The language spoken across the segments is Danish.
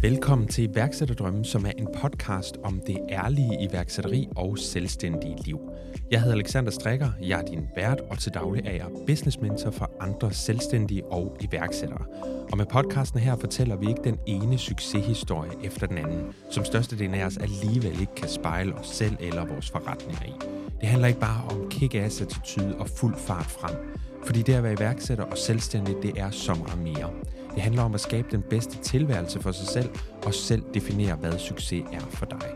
Velkommen til Iværksætterdrømme, som er en podcast om det ærlige iværksætteri og selvstændige liv. Jeg hedder Alexander Strikker, jeg er din vært, og til daglig er jeg businessmentor for andre selvstændige og iværksættere. Og med podcasten her fortæller vi ikke den ene succeshistorie efter den anden, som størstedelen af os alligevel ikke kan spejle os selv eller vores forretninger i. Det handler ikke bare om kick-ass-attitude og fuld fart frem, fordi det at være iværksætter og selvstændig, det er så meget mere. Det handler om at skabe den bedste tilværelse for sig selv og selv definere, hvad succes er for dig.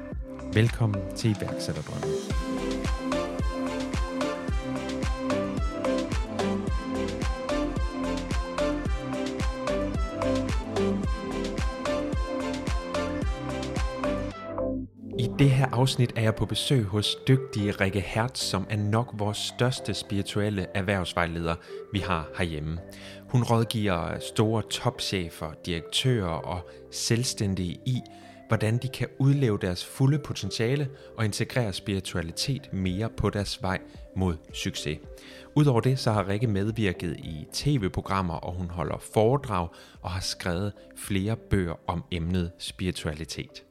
Velkommen til Iværksætterdrømme. I det her afsnit er jeg på besøg hos dygtige Rikke Hertz, som er nok vores største spirituelle erhvervsvejleder, vi har herhjemme. Hun rådgiver store topchefer, direktører og selvstændige i, hvordan de kan udleve deres fulde potentiale og integrere spiritualitet mere på deres vej mod succes. Udover det så har Rikke medvirket i tv-programmer, og hun holder foredrag og har skrevet flere bøger om emnet spiritualitet.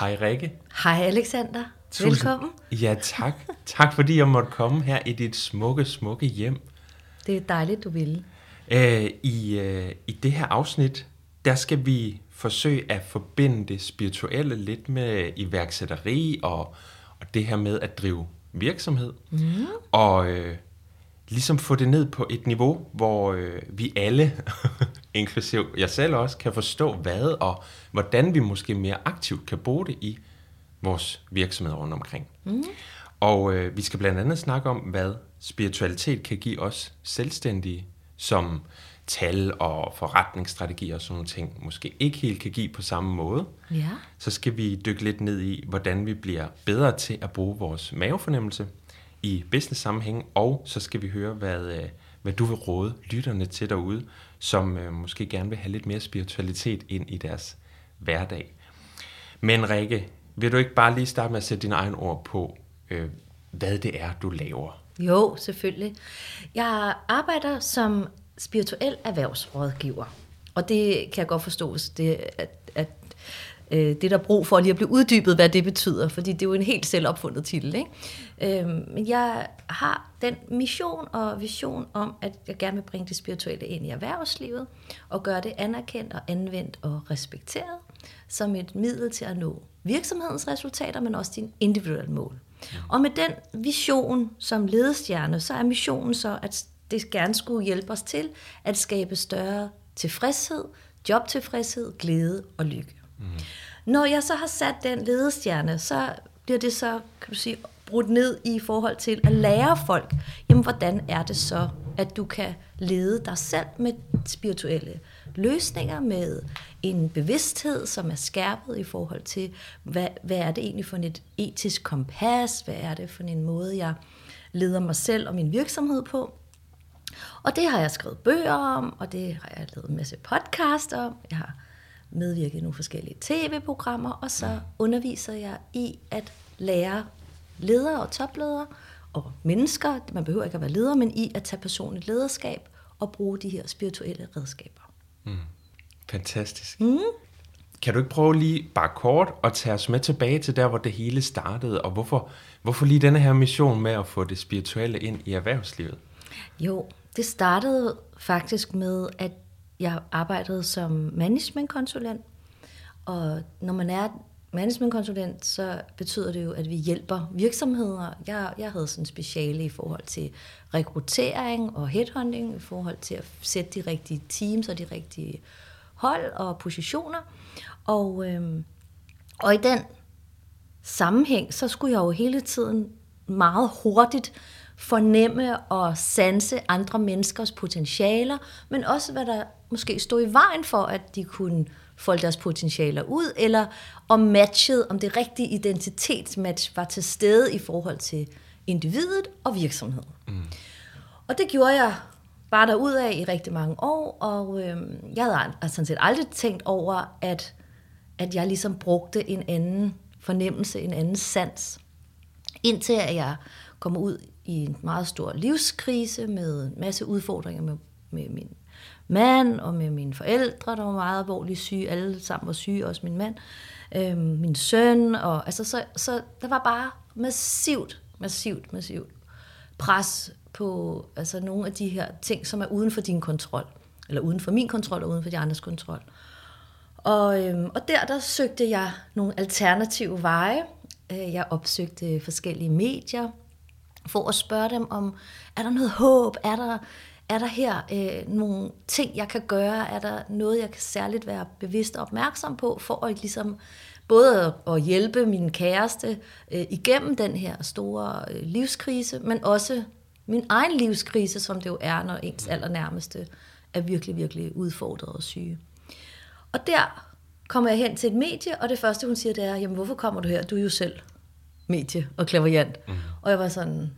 Hej Rikke. Hej Alexander. Velkommen. Ja tak. Tak fordi jeg måtte komme her i dit smukke, smukke hjem. Det er dejligt du ville. I det her afsnit, der skal vi forsøge at forbinde det spirituelle lidt med iværksætteri og det her med at drive virksomhed. Mm. Og ligesom få det ned på et niveau, hvor vi alle, inklusiv jeg selv også, kan forstå hvad og hvordan vi måske mere aktivt kan bruge det i vores virksomheder rundt omkring. Mm. Og vi skal blandt andet snakke om, hvad spiritualitet kan give os selvstændige, som tal og forretningsstrategier og sådan nogle ting måske ikke helt kan give på samme måde. Yeah. Så skal vi dykke lidt ned i, hvordan vi bliver bedre til at bruge vores mavefornemmelse i business-sammenhæng, og så skal vi høre, hvad du vil råde lytterne til derude, som måske gerne vil have lidt mere spiritualitet ind i deres hverdag. Men Rikke, vil du ikke bare lige starte med at sætte dine egne ord på, hvad det er, du laver? Jo, selvfølgelig. Jeg arbejder som spirituel erhvervsrådgiver, og det kan jeg godt forstås, det der er brug for lige at blive uddybet, hvad det betyder, fordi det er jo en helt selvopfundet titel, ikke? Men jeg har den mission og vision om, at jeg gerne vil bringe det spirituelle ind i erhvervslivet, og gøre det anerkendt og anvendt og respekteret, som et middel til at nå virksomhedens resultater, men også dine individuelle mål. Og med den vision som ledestjerne, så er missionen så, at det gerne skulle hjælpe os til at skabe større tilfredshed, jobtilfredshed, glæde og lykke. Mm. Når jeg så har sat den ledestjerne, så bliver det så, kan du sige, brudt ned i forhold til at lære folk, jamen hvordan er det så, at du kan lede dig selv med spirituelle løsninger, med en bevidsthed, som er skærpet i forhold til, hvad er det egentlig for et etisk kompas, hvad er det for en måde, jeg leder mig selv og min virksomhed på. Og det har jeg skrevet bøger om, og det har jeg lavet en masse podcast om, jeg har medvirket i nogle forskellige tv-programmer, og så underviser jeg i at lære ledere og topledere og mennesker, man behøver ikke at være leder, men i at tage personligt lederskab og bruge de her spirituelle redskaber. Mm. Fantastisk. Mm. Kan du ikke prøve lige bare kort at tage os med tilbage til der, hvor det hele startede, og hvorfor lige denne her mission med at få det spirituelle ind i erhvervslivet? Jo, det startede faktisk med, at jeg arbejdede som managementkonsulent, og når man er managementkonsulent, så betyder det jo, at vi hjælper virksomheder. Jeg havde sådan en speciale i forhold til rekruttering og headhunting, i forhold til at sætte de rigtige teams og de rigtige hold og positioner. Og i den sammenhæng, så skulle jeg jo hele tiden meget hurtigt fornemme og sanse andre menneskers potentialer, men også hvad der måske stod i vejen for, at de kunne folde deres potentialer ud, eller om matchet, om det rigtige identitetsmatch var til stede i forhold til individet og virksomheden. Mm. Og det gjorde jeg bare derudad i rigtig mange år, og jeg havde sådan set aldrig tænkt over, at jeg ligesom brugte en anden fornemmelse, en anden sans, indtil jeg kom ud i en meget stor livskrise med en masse udfordringer med min mand, og med mine forældre, der var meget alvorligt syge, alle sammen var syge, også min mand, min søn, og altså så der var bare massivt pres på altså nogle af de her ting, som er uden for din kontrol, eller uden for min kontrol, og uden for de andres kontrol. Og der søgte jeg nogle alternative veje. Jeg opsøgte forskellige medier for at spørge dem om, er der noget håb? Er der her nogle ting, jeg kan gøre? Er der noget, jeg kan særligt være bevidst og opmærksom på, for at ligesom både at hjælpe min kæreste igennem den her store livskrise, men også min egen livskrise, som det jo er, når ens allernærmeste er virkelig, virkelig udfordret og syge. Og der kommer jeg hen til et medie, og det første, hun siger, det er, jamen hvorfor kommer du her? Du er jo selv medie og klaverjant. Mm. Og jeg var sådan,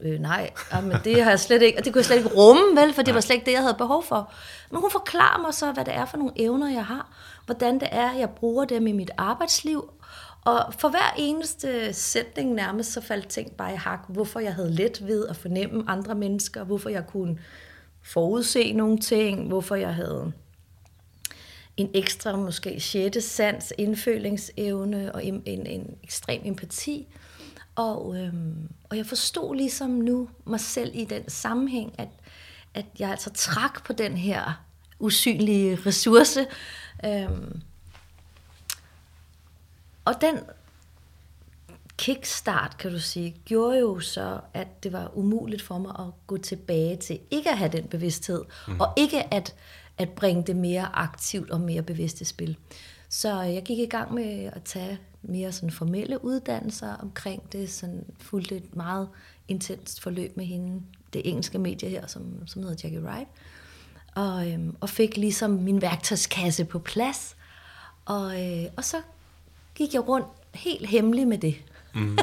nej, men det har jeg slet ikke, og det kunne jeg slet ikke rumme, vel, for det var slet ikke det, jeg havde behov for. Men hun forklarer mig så, hvad det er for nogle evner, jeg har, hvordan det er, jeg bruger dem i mit arbejdsliv, og for hver eneste sætning nærmest, så faldt ting bare i hak, hvorfor jeg havde let ved at fornemme andre mennesker, hvorfor jeg kunne forudse nogle ting, hvorfor jeg havde en ekstra, måske sjette sans, indfølingsevne og en ekstrem empati. Og jeg forstod ligesom nu mig selv i den sammenhæng, at jeg altså trak på den her usynlige ressource. Og den kickstart, kan du sige, gjorde jo så, at det var umuligt for mig at gå tilbage til ikke at have den bevidsthed, og ikke at bringe det mere aktivt og mere bevidste spil. Så jeg gik i gang med at tage mere sådan formelle uddannelser omkring det, sådan fulgte et meget intenst forløb med hende, det engelske medie her, som hedder Jackie Wright, og fik ligesom min værktøjskasse på plads, og så gik jeg rundt helt hemmelig med det. Mm.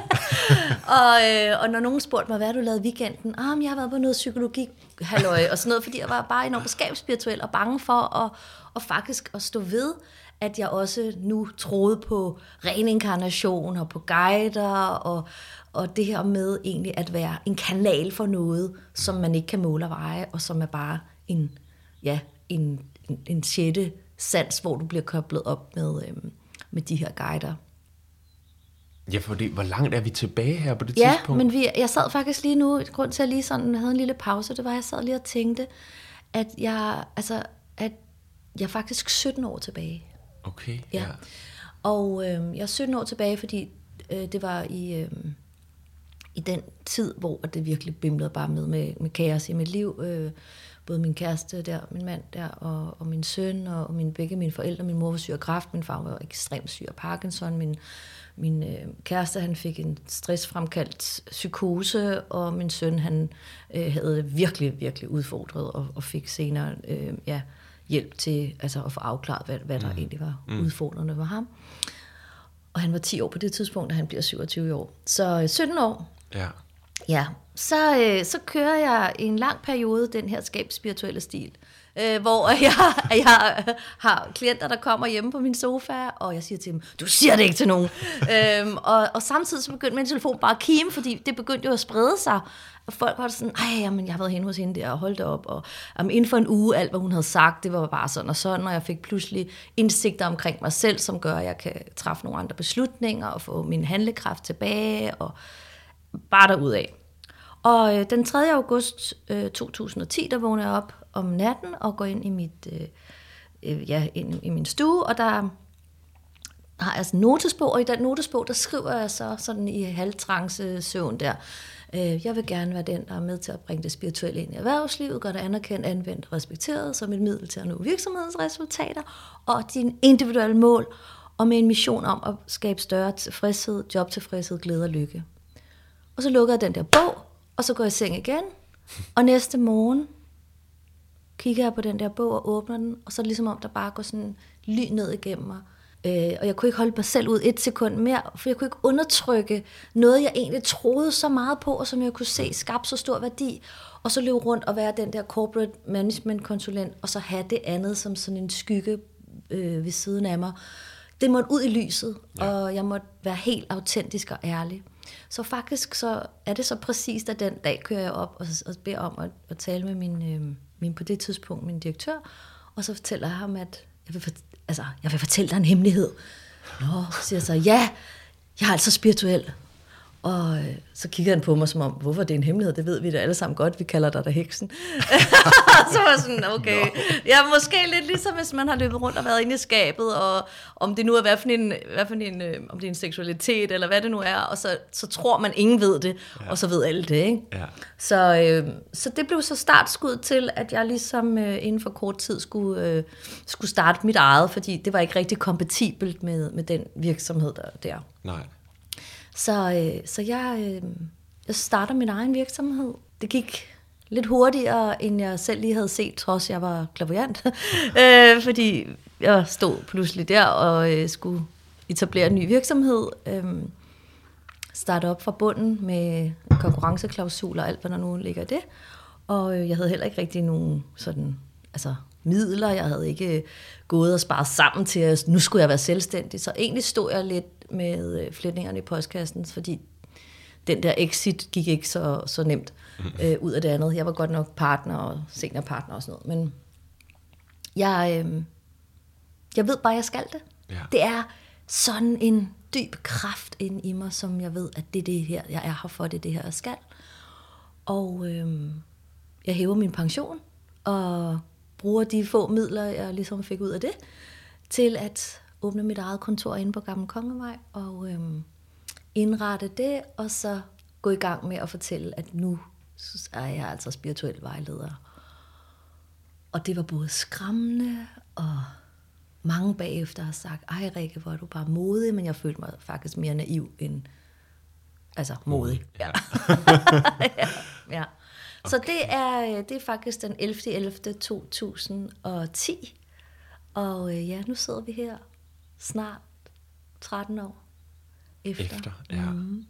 og når nogen spurgte mig, hvad har du lavet i weekenden? Jeg har været på noget psykologi, halløj, og sådan noget, fordi jeg var bare enormt skabsspirituel og bange for at faktisk at stå ved, at jeg også nu troede på reinkarnation og på guider og det her med egentlig at være en kanal for noget, som man ikke kan måle og veje, og som er bare en sjette sans, hvor du bliver koblet op med de her guider. Ja, for det, hvor langt er vi tilbage her på det tidspunkt? Ja, men jeg sad faktisk lige nu, grund til at lige sådan havde en lille pause, det var, at jeg sad lige og tænkte, at jeg er faktisk 17 år tilbage. Okay, ja. Og jeg er 17 år tilbage, fordi det var i den tid, hvor det virkelig bimlede bare med kaos i mit liv. Både min kæreste der, min mand der, og min søn, og begge mine forældre. Min mor var syg af kræft, min far var ekstremt syg af Parkinson, min kæreste, han fik en stressfremkaldt psykose, og min søn, han havde det virkelig, virkelig udfordret, og fik senere hjælp til altså at få afklaret, hvad der egentlig var udfordrende for ham. Og han var 10 år på det tidspunkt, og han bliver 27 år. Så 17 år. Ja. Ja, så kører jeg en lang periode den her skabsspirituelle stil, hvor jeg har klienter, der kommer hjemme på min sofa, og jeg siger til dem, du siger det ikke til nogen. Og samtidig så begyndte min telefon bare at kime, fordi det begyndte jo at sprede sig. Og folk var sådan, jamen, jeg har været henne hos hende der og holdt op. Og inden for en uge, alt hvad hun havde sagt, det var bare sådan, og jeg fik pludselig indsigter omkring mig selv, som gør, at jeg kan træffe nogle andre beslutninger og få min handlekraft tilbage, og bare derudad. Og den 3. august 2010, der vågner jeg op om natten og går ind i min stue, og der har jeg sådan en notesbog, og i den notesbog, der skriver jeg så sådan i halvtrancesøvn der, jeg vil gerne være den, der er med til at bringe det spirituelle ind i erhvervslivet, gør det anerkendt, anvendt og respekteret som et middel til at nå virksomhedens resultater og dine individuelle mål, og med en mission om at skabe større tilfredshed, jobtilfredshed, glæde og lykke. Og så lukker jeg den der bog, og så går jeg i seng igen, og næste morgen kigger jeg på den der bog og åbner den, og så er det ligesom om, der bare går sådan lyn ned igennem mig. Og jeg kunne ikke holde mig selv ud et sekund mere, for jeg kunne ikke undertrykke noget, jeg egentlig troede så meget på, og som jeg kunne se skabte så stor værdi, og så løbe rundt og være den der corporate management konsulent, og så have det andet som sådan en skygge ved siden af mig. Det måtte ud i lyset, og jeg måtte være helt autentisk og ærlig. Så faktisk så er det så præcist, at den dag kører jeg op og beder om at tale med min på det tidspunkt min direktør, og så fortæller jeg ham, at jeg vil fortælle dig en hemmelighed. Nå, siger jeg så, ja, jeg er altså spirituel. Og så kigger han på mig som om, hvorfor det er en hemmelighed, det ved vi da alle sammen godt, vi kalder dig da heksen. Så var sådan, okay, ja, måske lidt ligesom hvis man har løbet rundt og været inde i skabet, og om det nu er om det er en seksualitet, eller hvad det nu er, og så tror man, ingen ved det, ja. Og så ved alle det, ikke? Ja. Så det blev så startskud til, at jeg ligesom inden for kort tid skulle starte mit eget, fordi det var ikke rigtig kompatibelt med den virksomhed der. Nej. Så jeg starter min egen virksomhed. Det gik lidt hurtigere, end jeg selv lige havde set, trods jeg var klaverant. Fordi jeg stod pludselig der og skulle etablere en ny virksomhed. Starte op fra bunden med konkurrenceklausuler og alt, hvad der nu ligger i det. Og jeg havde heller ikke rigtig nogen sådan... midler. Jeg havde ikke gået og sparet sammen til, at nu skulle jeg være selvstændig. Så egentlig stod jeg lidt med flætningerne i postkassen, fordi den der exit gik ikke så nemt ud af det andet. Jeg var godt nok partner og seniorpartner og sådan noget. Men jeg ved bare, at jeg skal det. Ja. Det er sådan en dyb kraft inde i mig, som jeg ved, at det er det her, jeg er her for, det er det her, jeg skal. Og jeg hæver min pension, og bruger de få midler, jeg ligesom fik ud af det, til at åbne mit eget kontor inde på Gamle Kongevej, og indrette det, og så gå i gang med at fortælle, at nu er jeg altså spirituel vejleder. Og det var både skræmmende, og mange bagefter har sagt, ej Rikke, hvor er du bare modig, men jeg følte mig faktisk mere naiv end modig. Ja. Ja. Okay. Så det er faktisk den 11.11.2010, og ja, nu sidder vi her snart 13 år efter. Ja. Mm.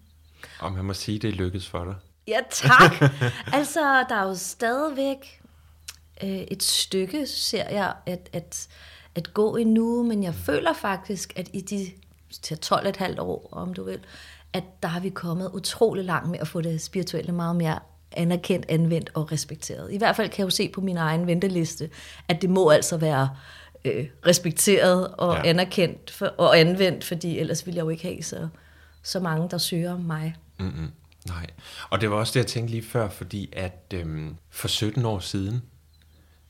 Og man må sige, det er lykkedes for dig. Ja, tak! Der er jo stadigvæk et stykke, ser jeg, at gå endnu, men jeg føler faktisk, at i de 12,5 år, om du vil, at der har vi kommet utrolig langt med at få det spirituelle meget mere anerkendt, anvendt og respekteret. I hvert fald kan jeg jo se på min egen venteliste, at det må altså være respekteret og anerkendt og anvendt, fordi ellers ville jeg jo ikke have så mange, der søger mig. Mm-hmm. Nej, og det var også det, jeg tænkte lige før, fordi at for 17 år siden,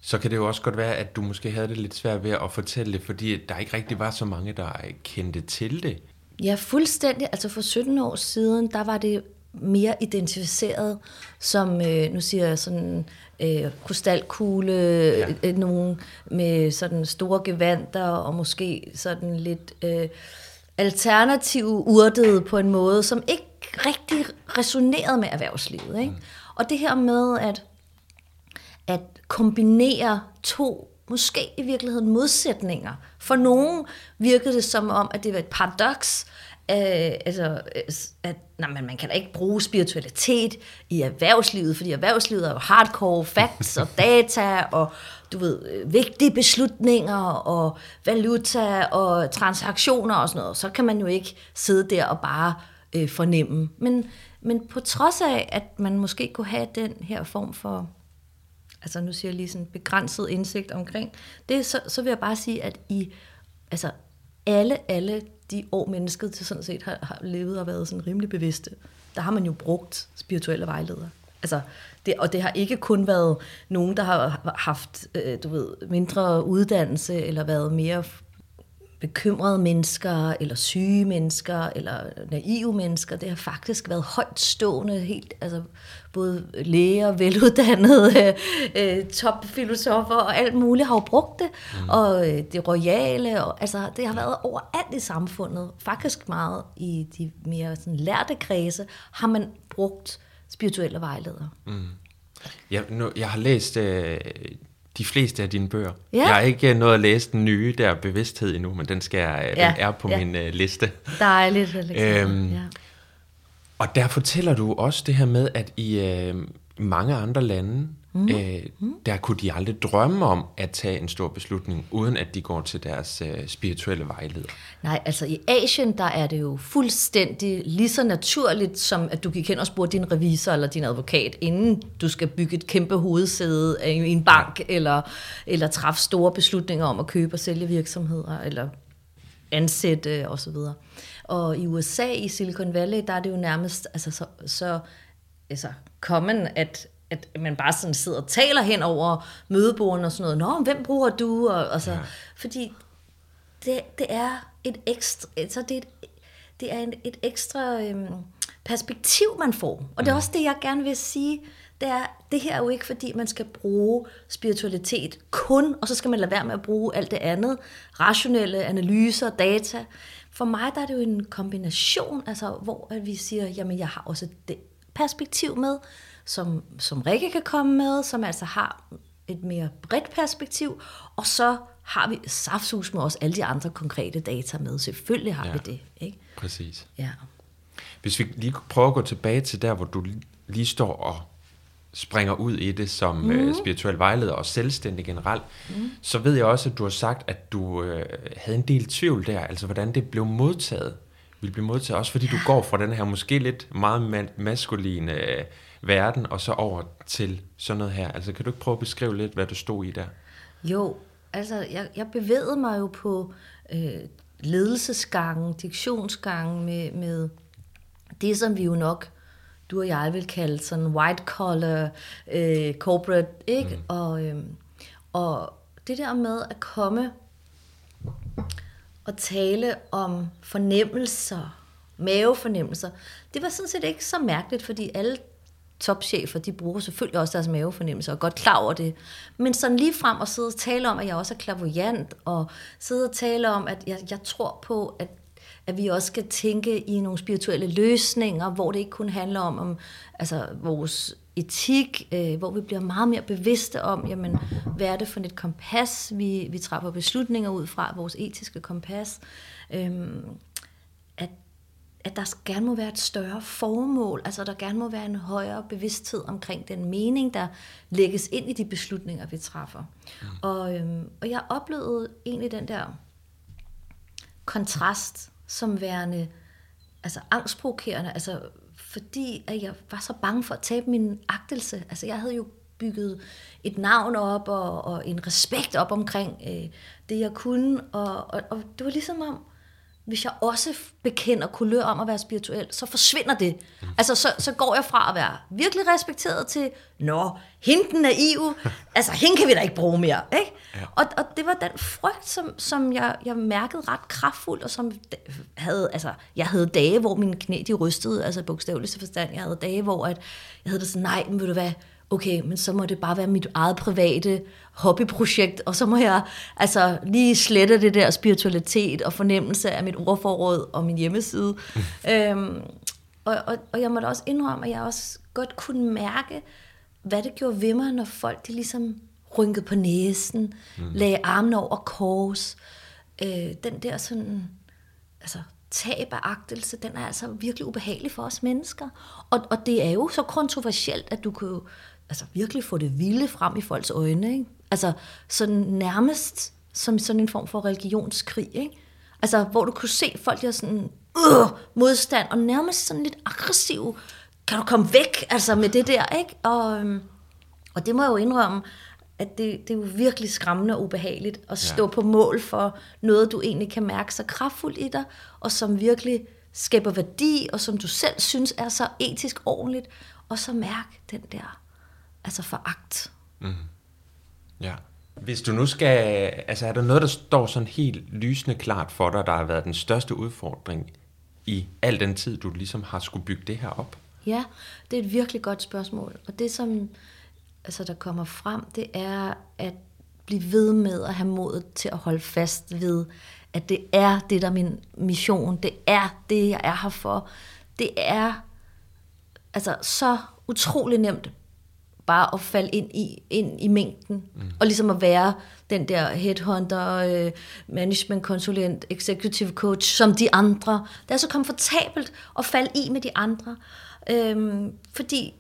så kan det jo også godt være, at du måske havde det lidt svært ved at fortælle det, fordi der ikke rigtig var så mange, der kendte til det. Ja, fuldstændig. Altså for 17 år siden, der var det mere identificeret som, nu siger jeg sådan, krystalkugle, nogen med sådan store gevanter og måske sådan lidt alternative urtede på en måde, som ikke rigtig resonerede med erhvervslivet. Ikke? Mm. Og det her med at kombinere to, måske i virkeligheden modsætninger. For nogen virkede det som om, at det var et paradoks, at man kan da ikke bruge spiritualitet i erhvervslivet, fordi erhvervslivet er jo hardcore facts og data og du ved, vigtige beslutninger og valuta og transaktioner og sådan noget. Så kan man jo ikke sidde der og bare fornemme. Men på trods af, at man måske kunne have den her form for, nu siger jeg lige sådan begrænset indsigt omkring det, så vil jeg bare sige, at i alle de år, mennesket til sådan set har levet og været sådan rimelig bevidste, der har man jo brugt spirituelle vejledere. Og det har ikke kun været nogen, der har haft mindre uddannelse, eller været mere bekymrede mennesker, eller syge mennesker, eller naive mennesker. Det har faktisk været højtstående, helt, både læger, veluddannede, topfilosofer og alt muligt har jo brugt det. Mm. Og det royale, og, det har været overalt i samfundet. Faktisk meget i de mere sådan, lærte kredse har man brugt spirituelle vejledere. Mm. Jeg har læst... de fleste af dine bøger. Ja. Jeg har ikke nået at læse den nye der bevidsthed endnu, men den er på min liste. Dejligt, Alexander. Og der fortæller du også det her med, at i mange andre lande, Der kunne de aldrig drømme om at tage en stor beslutning, uden at de går til deres spirituelle vejleder. Nej, altså i Asien, der er det jo fuldstændig lige så naturligt, som at du kan kende og spørge din revisor eller din advokat, inden du skal bygge et kæmpe hovedsæde i en bank, eller træffe store beslutninger om at købe og sælge virksomheder, eller ansætte osv. Og i USA, i Silicon Valley, der er det jo nærmest altså, så common, at man bare sådan sidder og taler hen over mødebordene og sådan noget. Nå, hvem bruger du? Og så, ja. Fordi det er et ekstra, så det er et ekstra perspektiv, man får. Og det er også det, jeg gerne vil sige. Det her er jo ikke, fordi man skal bruge spiritualitet kun, og så skal man lade være med at bruge alt det andet. Rationelle analyser, data. For mig der er det jo en kombination, altså, hvor vi siger, jamen jeg har også det perspektiv med, som Rikke kan komme med, som altså har et mere bredt perspektiv, og så har vi saftsus med også alle de andre konkrete data med. Selvfølgelig har vi det, ikke? Præcis. Ja. Hvis vi lige prøver at gå tilbage til der, hvor du lige står og springer ud i det som spirituel vejleder og selvstændig generelt, så ved jeg også, at du har sagt, at du havde en del tvivl der, altså hvordan det blev modtaget. Også fordi du går fra den her måske lidt meget maskuline verden, og så over til sådan noget her. Altså, kan du ikke prøve at beskrive lidt, hvad du stod i der? Jo, altså, jeg bevægede mig jo på ledelsesgangen, direktionsgangen med det, som vi jo nok, du og jeg vil kalde sådan white collar, corporate, ikke? Og det der med at komme og tale om fornemmelser, mavefornemmelser, det var sådan set ikke så mærkeligt, fordi alle topchefer, de bruger selvfølgelig også deres mavefornemmelser og er godt klar over det. Men sådan lige frem og sidde og tale om, at jeg også er clairvoyant, og sidde og tale om, at jeg tror på, at vi også skal tænke i nogle spirituelle løsninger, hvor det ikke kun handler om altså vores etik, hvor vi bliver meget mere bevidste om, jamen, hvad er det for et kompas, vi træffer beslutninger ud fra, vores etiske kompas, at der gerne må være et større formål, altså der gerne må være en højere bevidsthed omkring den mening, der lægges ind i de beslutninger, vi træffer. Ja. Og jeg oplevede egentlig den der kontrast som værende altså angstprovokerende, altså fordi at jeg var så bange for at tabe min agtelse. Altså jeg havde jo bygget et navn op og en respekt op omkring det, jeg kunne, og det var ligesom om, hvis jeg også bekender kulør om at være spirituel, så forsvinder det. Altså, så går jeg fra at være virkelig respekteret til, nå, hende den naive, altså hende kan vi da ikke bruge mere, ikke? Ja. Og det var den frygt, som jeg mærkede ret kraftfuldt, og som havde, altså, jeg havde dage, hvor mine knæ, de rystede, altså bogstaveligste forstand, jeg havde dage, hvor jeg havde det sådan, nej, men ved du hvad, okay, men så må det bare være mit eget private hobbyprojekt, og så må jeg altså lige slette det der spiritualitet og fornemmelse af mit ordforråd og min hjemmeside. Og jeg måtte også indrømme, at jeg også godt kunne mærke, hvad det gjorde ved mig, når folk de ligesom rynkede på næsen, lagde armen over kors. Den der sådan, altså tab af agtelse, den er altså virkelig ubehagelig for os mennesker. Og det er jo så kontroversielt, at du kan jo altså virkelig få det vilde frem i folks øjne, ikke? Altså sådan nærmest som sådan en form for religionskrig, ikke? Altså hvor du kunne se folk der sådan modstand og nærmest sådan lidt aggressiv. Kan du komme væk altså med det der, ikke? Og det må jeg jo indrømme, at det er jo virkelig skræmmende og ubehageligt at stå på mål for noget, du egentlig kan mærke så kraftfuldt i dig, og som virkelig skaber værdi, og som du selv synes er så etisk ordentligt, og så mærke den der altså foragt. Ja. Hvis du nu skal, altså er der noget, der står sådan helt lysende klart for dig, der har været den største udfordring i al den tid, du ligesom har skulle bygge det her op? Ja, det er et virkelig godt spørgsmål, og det som altså der kommer frem, det er at blive ved med at have modet til at holde fast ved, at det er det, der er min mission, det er det, jeg er her for. Det er altså så utrolig nemt bare at falde ind i mængden, og ligesom at være den der headhunter, managementkonsulent, executive coach, som de andre. Det er så komfortabelt at falde i med de andre, fordi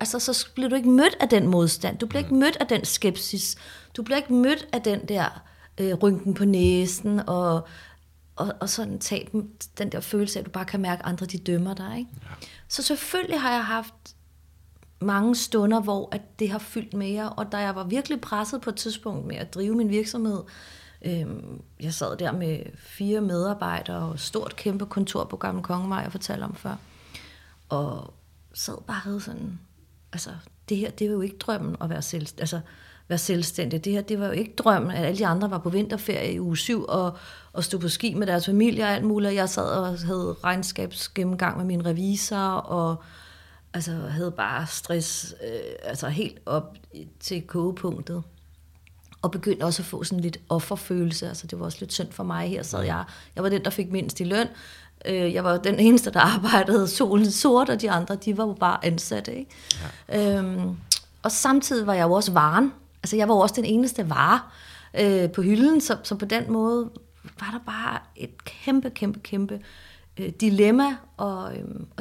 altså så bliver du ikke mødt af den modstand, du bliver ikke mødt af den skepsis, du bliver ikke mødt af den der rynken på næsen, og sådan den der følelse af, at du bare kan mærke, at andre de dømmer dig, ikke? Ja. Så selvfølgelig har jeg haft mange stunder, hvor at det har fyldt mere, og da jeg var virkelig presset på et tidspunkt med at drive min virksomhed, jeg sad der med 4 medarbejdere og stort kæmpe kontor på Gamle Kongevej, jeg fortalte om før, og sad bare havde sådan, altså det her, det var jo ikke drømmen at være selvstændig. Det her, det var jo ikke drømmen, at alle de andre var på vinterferie i uge 7 og stod på ski med deres familie og alt muligt. Jeg sad og havde regnskabsgennemgang med min revisor, og altså havde bare stress, altså helt op til kogepunktet. Og begyndte også at få sådan lidt offerfølelse. Altså det var også lidt synd for mig. Her sad jeg. Jeg var den, der fik mindst i løn. Jeg var den eneste, der arbejdede solen sort, og de andre, de var jo bare ansatte, ikke? Ja. Og samtidig var jeg jo også varen. Altså jeg var også den eneste vare på hylden, så på den måde var der bare et kæmpe dilemma, og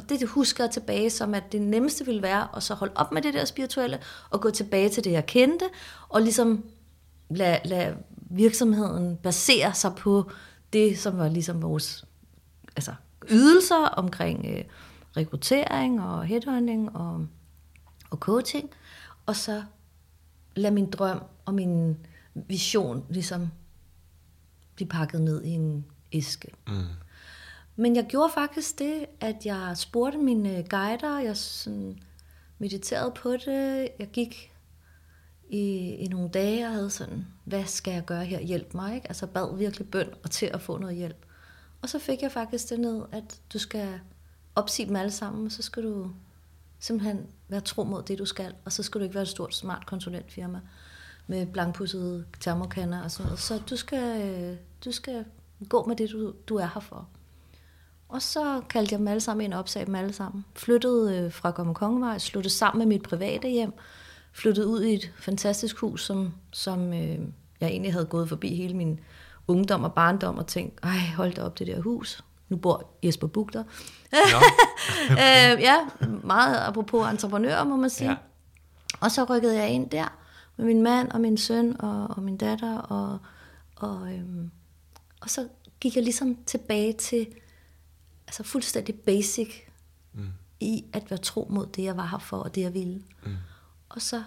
det husker jeg tilbage som, at det nemmeste ville være at så holde op med det der spirituelle, og gå tilbage til det, jeg kendte, og ligesom lade virksomheden basere sig på det, som var ligesom vores ydelser omkring rekruttering og headhunting og coaching, og så lade min drøm og min vision ligesom blive pakket ned i en æske. Mm. Men jeg gjorde faktisk det, at jeg spurgte mine guider, jeg sådan mediterede på det, jeg gik i nogle dage og havde sådan, hvad skal jeg gøre her, hjælp mig, ikke? Altså bad virkelig bøn og til at få noget hjælp. Og så fik jeg faktisk det ned, at du skal opsige dem alle sammen, og så skal du simpelthen være tro mod det, du skal, og så skal du ikke være et stort, smart konsulentfirma med blankpudsede termokanner og sådan noget. Så du skal gå med det, du er her for. Og så kaldte jeg dem alle sammen ind og opsagde dem alle sammen. Flyttede fra Gamle Kongevej, sluttede sammen med mit private hjem, flyttede ud i et fantastisk hus, som jeg egentlig havde gået forbi hele min ungdom og barndom og tænkte, ej, hold da op det der hus. Nu bor Jesper Bugter. Ja. Ja, meget apropos entreprenører, må man sige. Ja. Og så rykkede jeg ind der med min mand og min søn og min datter, og så gik jeg ligesom tilbage til fuldstændig basic i at være tro mod det, jeg var her for og det, jeg ville. Mm. Og så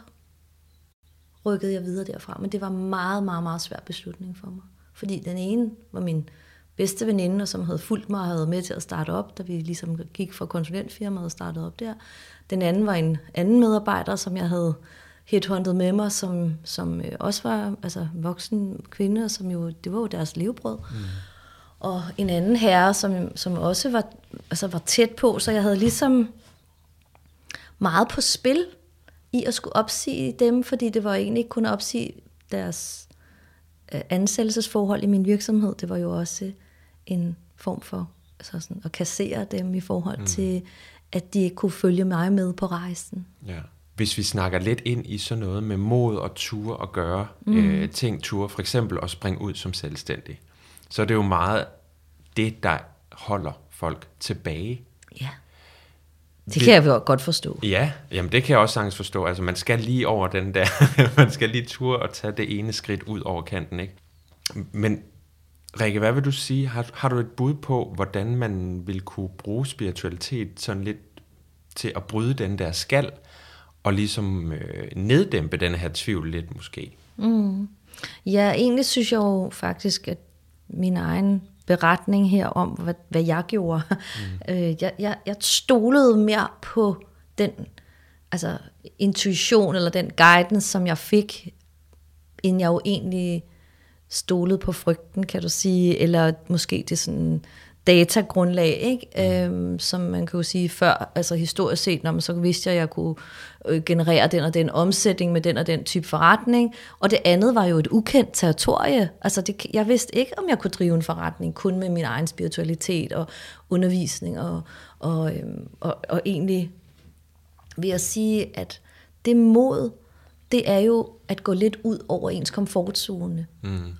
rykkede jeg videre derfra, men det var en meget, meget, meget svær beslutning for mig. Fordi den ene var min bedste veninde, og som havde fulgt mig og havde med til at starte op, da vi ligesom gik fra konsulentfirmaet og startede op der. Den anden var en anden medarbejder, som jeg havde headhunted med mig, som også var voksen kvinde, og som jo, det var jo deres levebrød. Mm. Og en anden herre, som også var, var tæt på, så jeg havde ligesom meget på spil i at skulle opsige dem, fordi det var egentlig ikke kun at opsige deres ansættelsesforhold i min virksomhed, det var jo også en form for at kassere dem i forhold til, at de ikke kunne følge mig med på rejsen. Ja. Hvis vi snakker lidt ind i sådan noget med mod og ture og gøre ting, ture, for eksempel at springe ud som selvstændig, så er det jo meget det, der holder folk tilbage. Ja. Det kan jeg jo godt forstå. Ja, jamen det kan jeg også sagtens forstå. Altså man skal lige over den der, man skal lige ture og tage det ene skridt ud over kanten, ikke? Men Rikke, hvad vil du sige? Har du et bud på, hvordan man vil kunne bruge spiritualitet sådan lidt til at bryde den der skal, og ligesom neddæmpe den her tvivl lidt måske? Mm. Ja, egentlig synes jeg jo faktisk, at min egen beretning her om, hvad jeg gjorde. Jeg stolede mere på den intuition eller den guidance, som jeg fik, end jeg jo egentlig stolede på frygten, kan du sige, eller måske det sådan datagrundlag, ikke? Som man kan jo sige før, historisk set, når man så vidste jeg kunne generere den og den omsætning med den og den type forretning, og det andet var jo et ukendt territorie, jeg vidste ikke, om jeg kunne drive en forretning kun med min egen spiritualitet og undervisning, og egentlig vil jeg sige, at det mod, det er jo at gå lidt ud over ens komfortzone,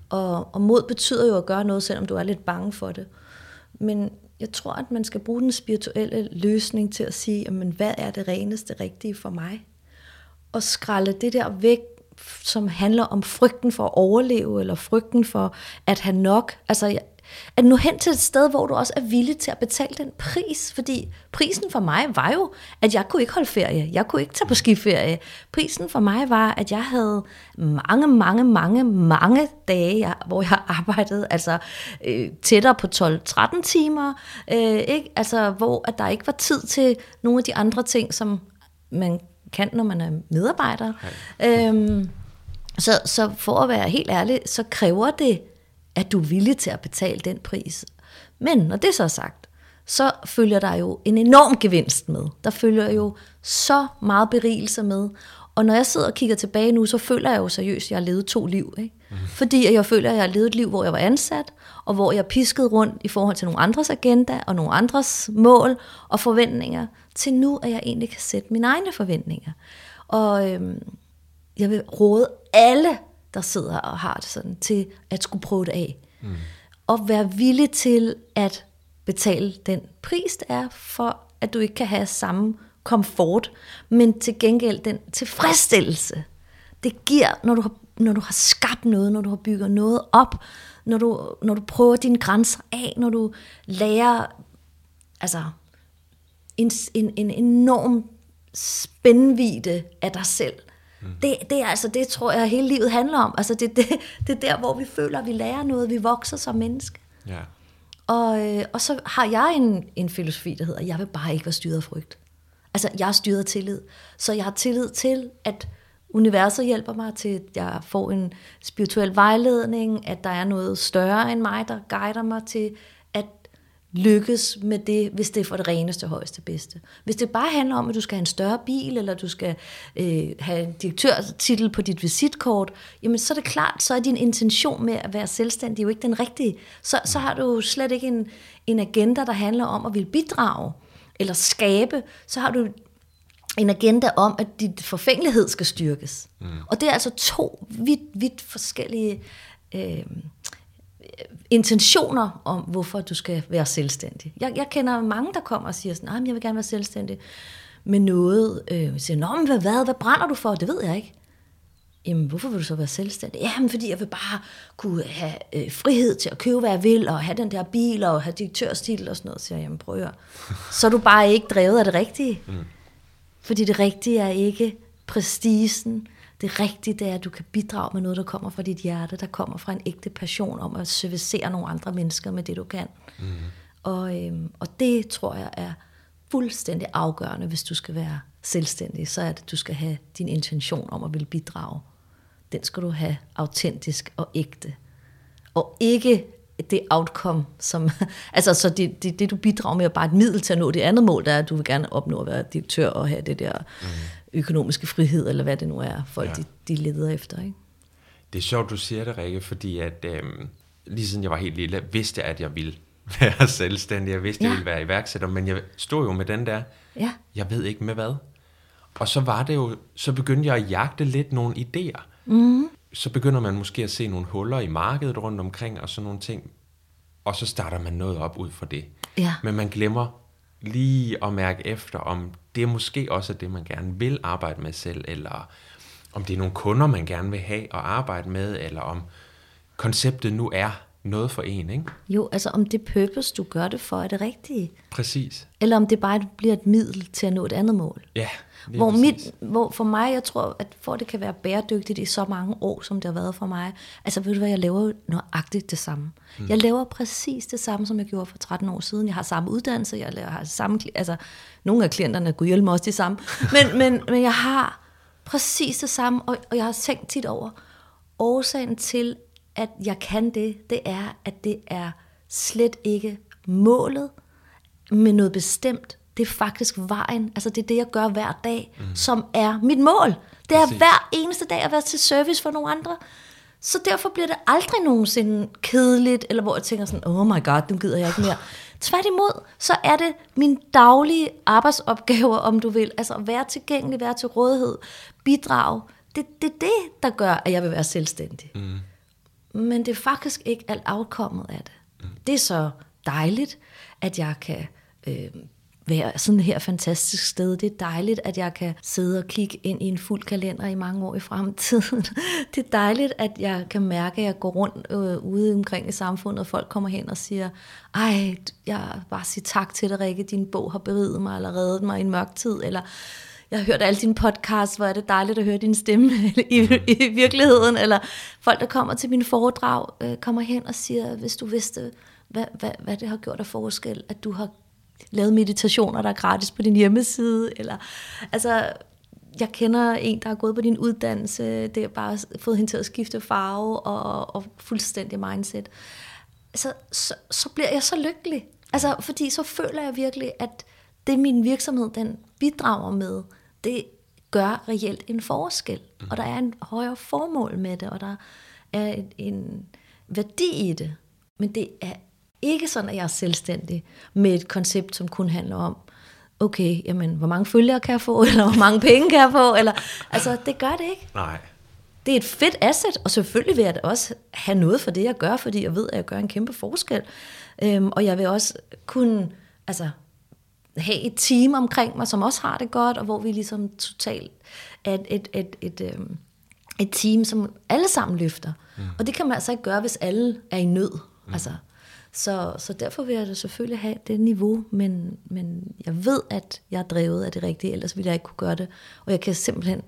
og mod betyder jo at gøre noget, selvom du er lidt bange for det. Men jeg tror, at man skal bruge den spirituelle løsning til at sige, jamen, hvad er det reneste rigtige for mig? Og skralde det der væk, som handler om frygten for at overleve, eller frygten for at have nok. Altså, at nå hen til et sted, hvor du også er villig til at betale den pris. Fordi prisen for mig var jo, at jeg kunne ikke holde ferie. Jeg kunne ikke tage på skiferie. Prisen for mig var, at jeg havde mange dage, hvor jeg arbejdede altså tættere på 12-13 timer. Ikke? Altså, hvor at der ikke var tid til nogle af de andre ting, som man kan, når man er medarbejder. Så for at være helt ærlig, så kræver det, at du er villig til at betale den pris. Men når det så er sagt, så følger der jo en enorm gevinst med. Der følger jo så meget berigelse med. Og når jeg sidder og kigger tilbage nu, så føler jeg jo seriøst, at jeg har levet 2 liv. Ikke? Fordi jeg føler, at jeg har levet et liv, hvor jeg var ansat, og hvor jeg piskede rundt i forhold til nogle andres agenda, og nogle andres mål og forventninger, til nu, at jeg egentlig kan sætte mine egne forventninger. Og jeg vil råde alle, der sidder og har det sådan, til at skulle prøve det af. Mm. Og være villig til at betale den pris, det er, for at du ikke kan have samme komfort, men til gengæld den tilfredsstillelse, det giver, når du har skabt noget, når du har bygget noget op, når du prøver dine grænser af, når du lærer altså en enorm spændvidde af dig selv. Det er altså det, tror jeg, hele livet handler om. Altså det er der, hvor vi føler, at vi lærer noget, vi vokser som menneske. Ja. Og så har jeg en filosofi, der hedder, jeg vil bare ikke være styret af frygt. Altså, jeg er styret af tillid. Så jeg har tillid til, at universet hjælper mig til, at jeg får en spirituel vejledning, at der er noget større end mig, der guider mig til at lykkes med det, hvis det er for det reneste, højeste, bedste. Hvis det bare handler om, at du skal have en større bil, eller du skal have en direktørtitel på dit visitkort, jamen så er det klart, så er din intention med at være selvstændig jo ikke den rigtige. Så har du slet ikke en agenda, der handler om at ville bidrage eller skabe. Så har du en agenda om, at dit forfængelighed skal styrkes. Mm. Og det er altså 2 vidt forskellige intentioner om, hvorfor du skal være selvstændig. Jeg kender mange, der kommer og siger sådan, nej, jeg vil gerne være selvstændig med noget. Siger, nå, men hvad brænder du for? Det ved jeg ikke. Jamen, hvorfor vil du så være selvstændig? Jamen, fordi jeg vil bare kunne have frihed til at købe, hvad jeg vil, og have den der bil, og have direktørstil og sådan noget. Så siger jeg, jamen, prøv at høre. Så er du bare ikke drevet af det rigtige. Mm. Fordi det rigtige er ikke prestigen. Det rigtige, det er, at du kan bidrage med noget, der kommer fra dit hjerte, der kommer fra en ægte passion om at servicere nogle andre mennesker med det, du kan. Mm. Og det, tror jeg, er fuldstændig afgørende, hvis du skal være selvstændig. Så er det, at du skal have din intention om at ville bidrage. Den skal du have autentisk og ægte. Og ikke det outcome, som... altså, så det du bidrager med, er bare et middel til at nå det andet mål, der er, at du vil gerne opnå at være direktør og have det der... Mm. økonomiske frihed, eller hvad det nu er, folk de leder efter, ikke? Det er sjovt, du siger det, Rikke, fordi at lige siden jeg var helt lille, vidste jeg, at jeg ville være selvstændig, jeg vidste, at jeg ville være iværksætter, men jeg stod jo med den der, jeg ved ikke med hvad. Og så var det jo, så begyndte jeg at jagte lidt nogle idéer. Mm-hmm. Så begynder man måske at se nogle huller i markedet rundt omkring, og sådan nogle ting, og så starter man noget op ud fra det. Ja. Men man glemmer lige at mærke efter, om det er måske også det, man gerne vil arbejde med selv, eller om det er nogle kunder, man gerne vil have og arbejde med, eller om konceptet nu er noget for en, ikke? Jo, altså om det purpose, du gør det for, er det rigtige. Præcis. Eller om det bare bliver et middel til at nå et andet mål. Ja, hvor for mig, jeg tror, at for det kan være bæredygtigt i så mange år, som det har været for mig, altså ved du hvad, jeg laver nøjagtigt det samme. Mm. Jeg laver præcis det samme, som jeg gjorde for 13 år siden. Jeg har samme uddannelse, jeg har samme, altså nogle af klienterne, gud hjælp mig også de samme, men jeg har præcis det samme, og jeg har tænkt tit over årsagen til, at jeg kan det er, at det er slet ikke målet med noget bestemt. Det er faktisk vejen. Altså det er det, jeg gør hver dag, som er mit mål. Det er hver eneste dag at være til service for nogle andre. Så derfor bliver det aldrig nogensinde kedeligt, eller hvor jeg tænker sådan, oh my god, nu gider jeg ikke mere. Tværtimod, så er det mine daglige arbejdsopgaver, om du vil. Altså at være tilgængelig, være til rådighed, bidrage. Det er det, der gør, at jeg vil være selvstændig. Mm. Men det er faktisk ikke alt afkommet af det. Mm. Det er så dejligt, at jeg kan være sådan her fantastisk sted. Det er dejligt, at jeg kan sidde og kigge ind i en fuld kalender i mange år i fremtiden. Det er dejligt, at jeg kan mærke, at jeg går rundt ude omkring i samfundet, og folk kommer hen og siger, ej, jeg bare sige tak til dig, Rikke, din bog har beriget mig eller reddet mig i en mørk tid, eller jeg har hørt alle dine podcasts, hvor er det dejligt at høre din stemme i virkeligheden, eller folk, der kommer til mine foredrag, kommer hen og siger, hvis du vidste, hvad det har gjort af forskel, at du har lavet meditationer, der er gratis på din hjemmeside, eller altså, jeg kender en, der har gået på din uddannelse, det er bare fået hende til at skifte farve, og fuldstændig mindset. Altså, så bliver jeg så lykkelig, altså, fordi så føler jeg virkelig, at det min virksomhed, den bidrager med, det gør reelt en forskel, og der er en højere formål med det, og der er en værdi i det, men det er ikke sådan, at jeg er selvstændig med et koncept, som kun handler om, okay, jamen, hvor mange følgere kan jeg få, eller hvor mange penge kan jeg få, eller, altså, det gør det ikke. Nej. Det er et fedt asset, og selvfølgelig vil jeg også have noget for det, jeg gør, fordi jeg ved, at jeg gør en kæmpe forskel, og jeg vil også kunne, altså, have et team omkring mig, som også har det godt, og hvor vi ligesom totalt er et team, som alle sammen løfter. Mm. Og det kan man altså ikke gøre, hvis alle er i nød. Mm. Altså, så derfor vil jeg selvfølgelig have det niveau, men jeg ved, at jeg er drevet af det rigtige, ellers ville jeg ikke kunne gøre det. Og jeg kan simpelthen,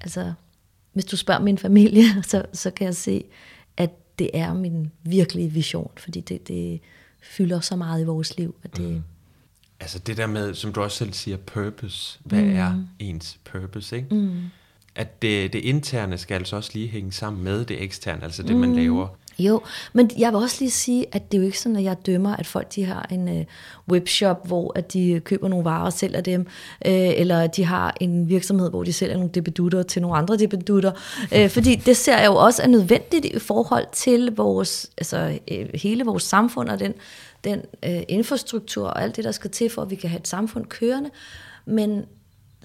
altså, hvis du spørger min familie, så kan jeg se, at det er min virkelige vision, fordi det fylder så meget i vores liv, at det... Mm. Altså det der med, som du også selv siger, purpose. Hvad er ens purpose, ikke? Mm. At det interne skal altså også lige hænge sammen med det eksterne, altså det, man laver. Jo, men jeg vil også lige sige, at det er jo ikke sådan, at jeg dømmer, at folk de har en webshop, hvor at de køber nogle varer og sælger dem, eller de har en virksomhed, hvor de sælger nogle debedutter til nogle andre debedutter, fordi det ser jeg jo også er nødvendigt i forhold til vores, altså, hele vores samfund og den infrastruktur og alt det, der skal til, for at vi kan have et samfund kørende. Men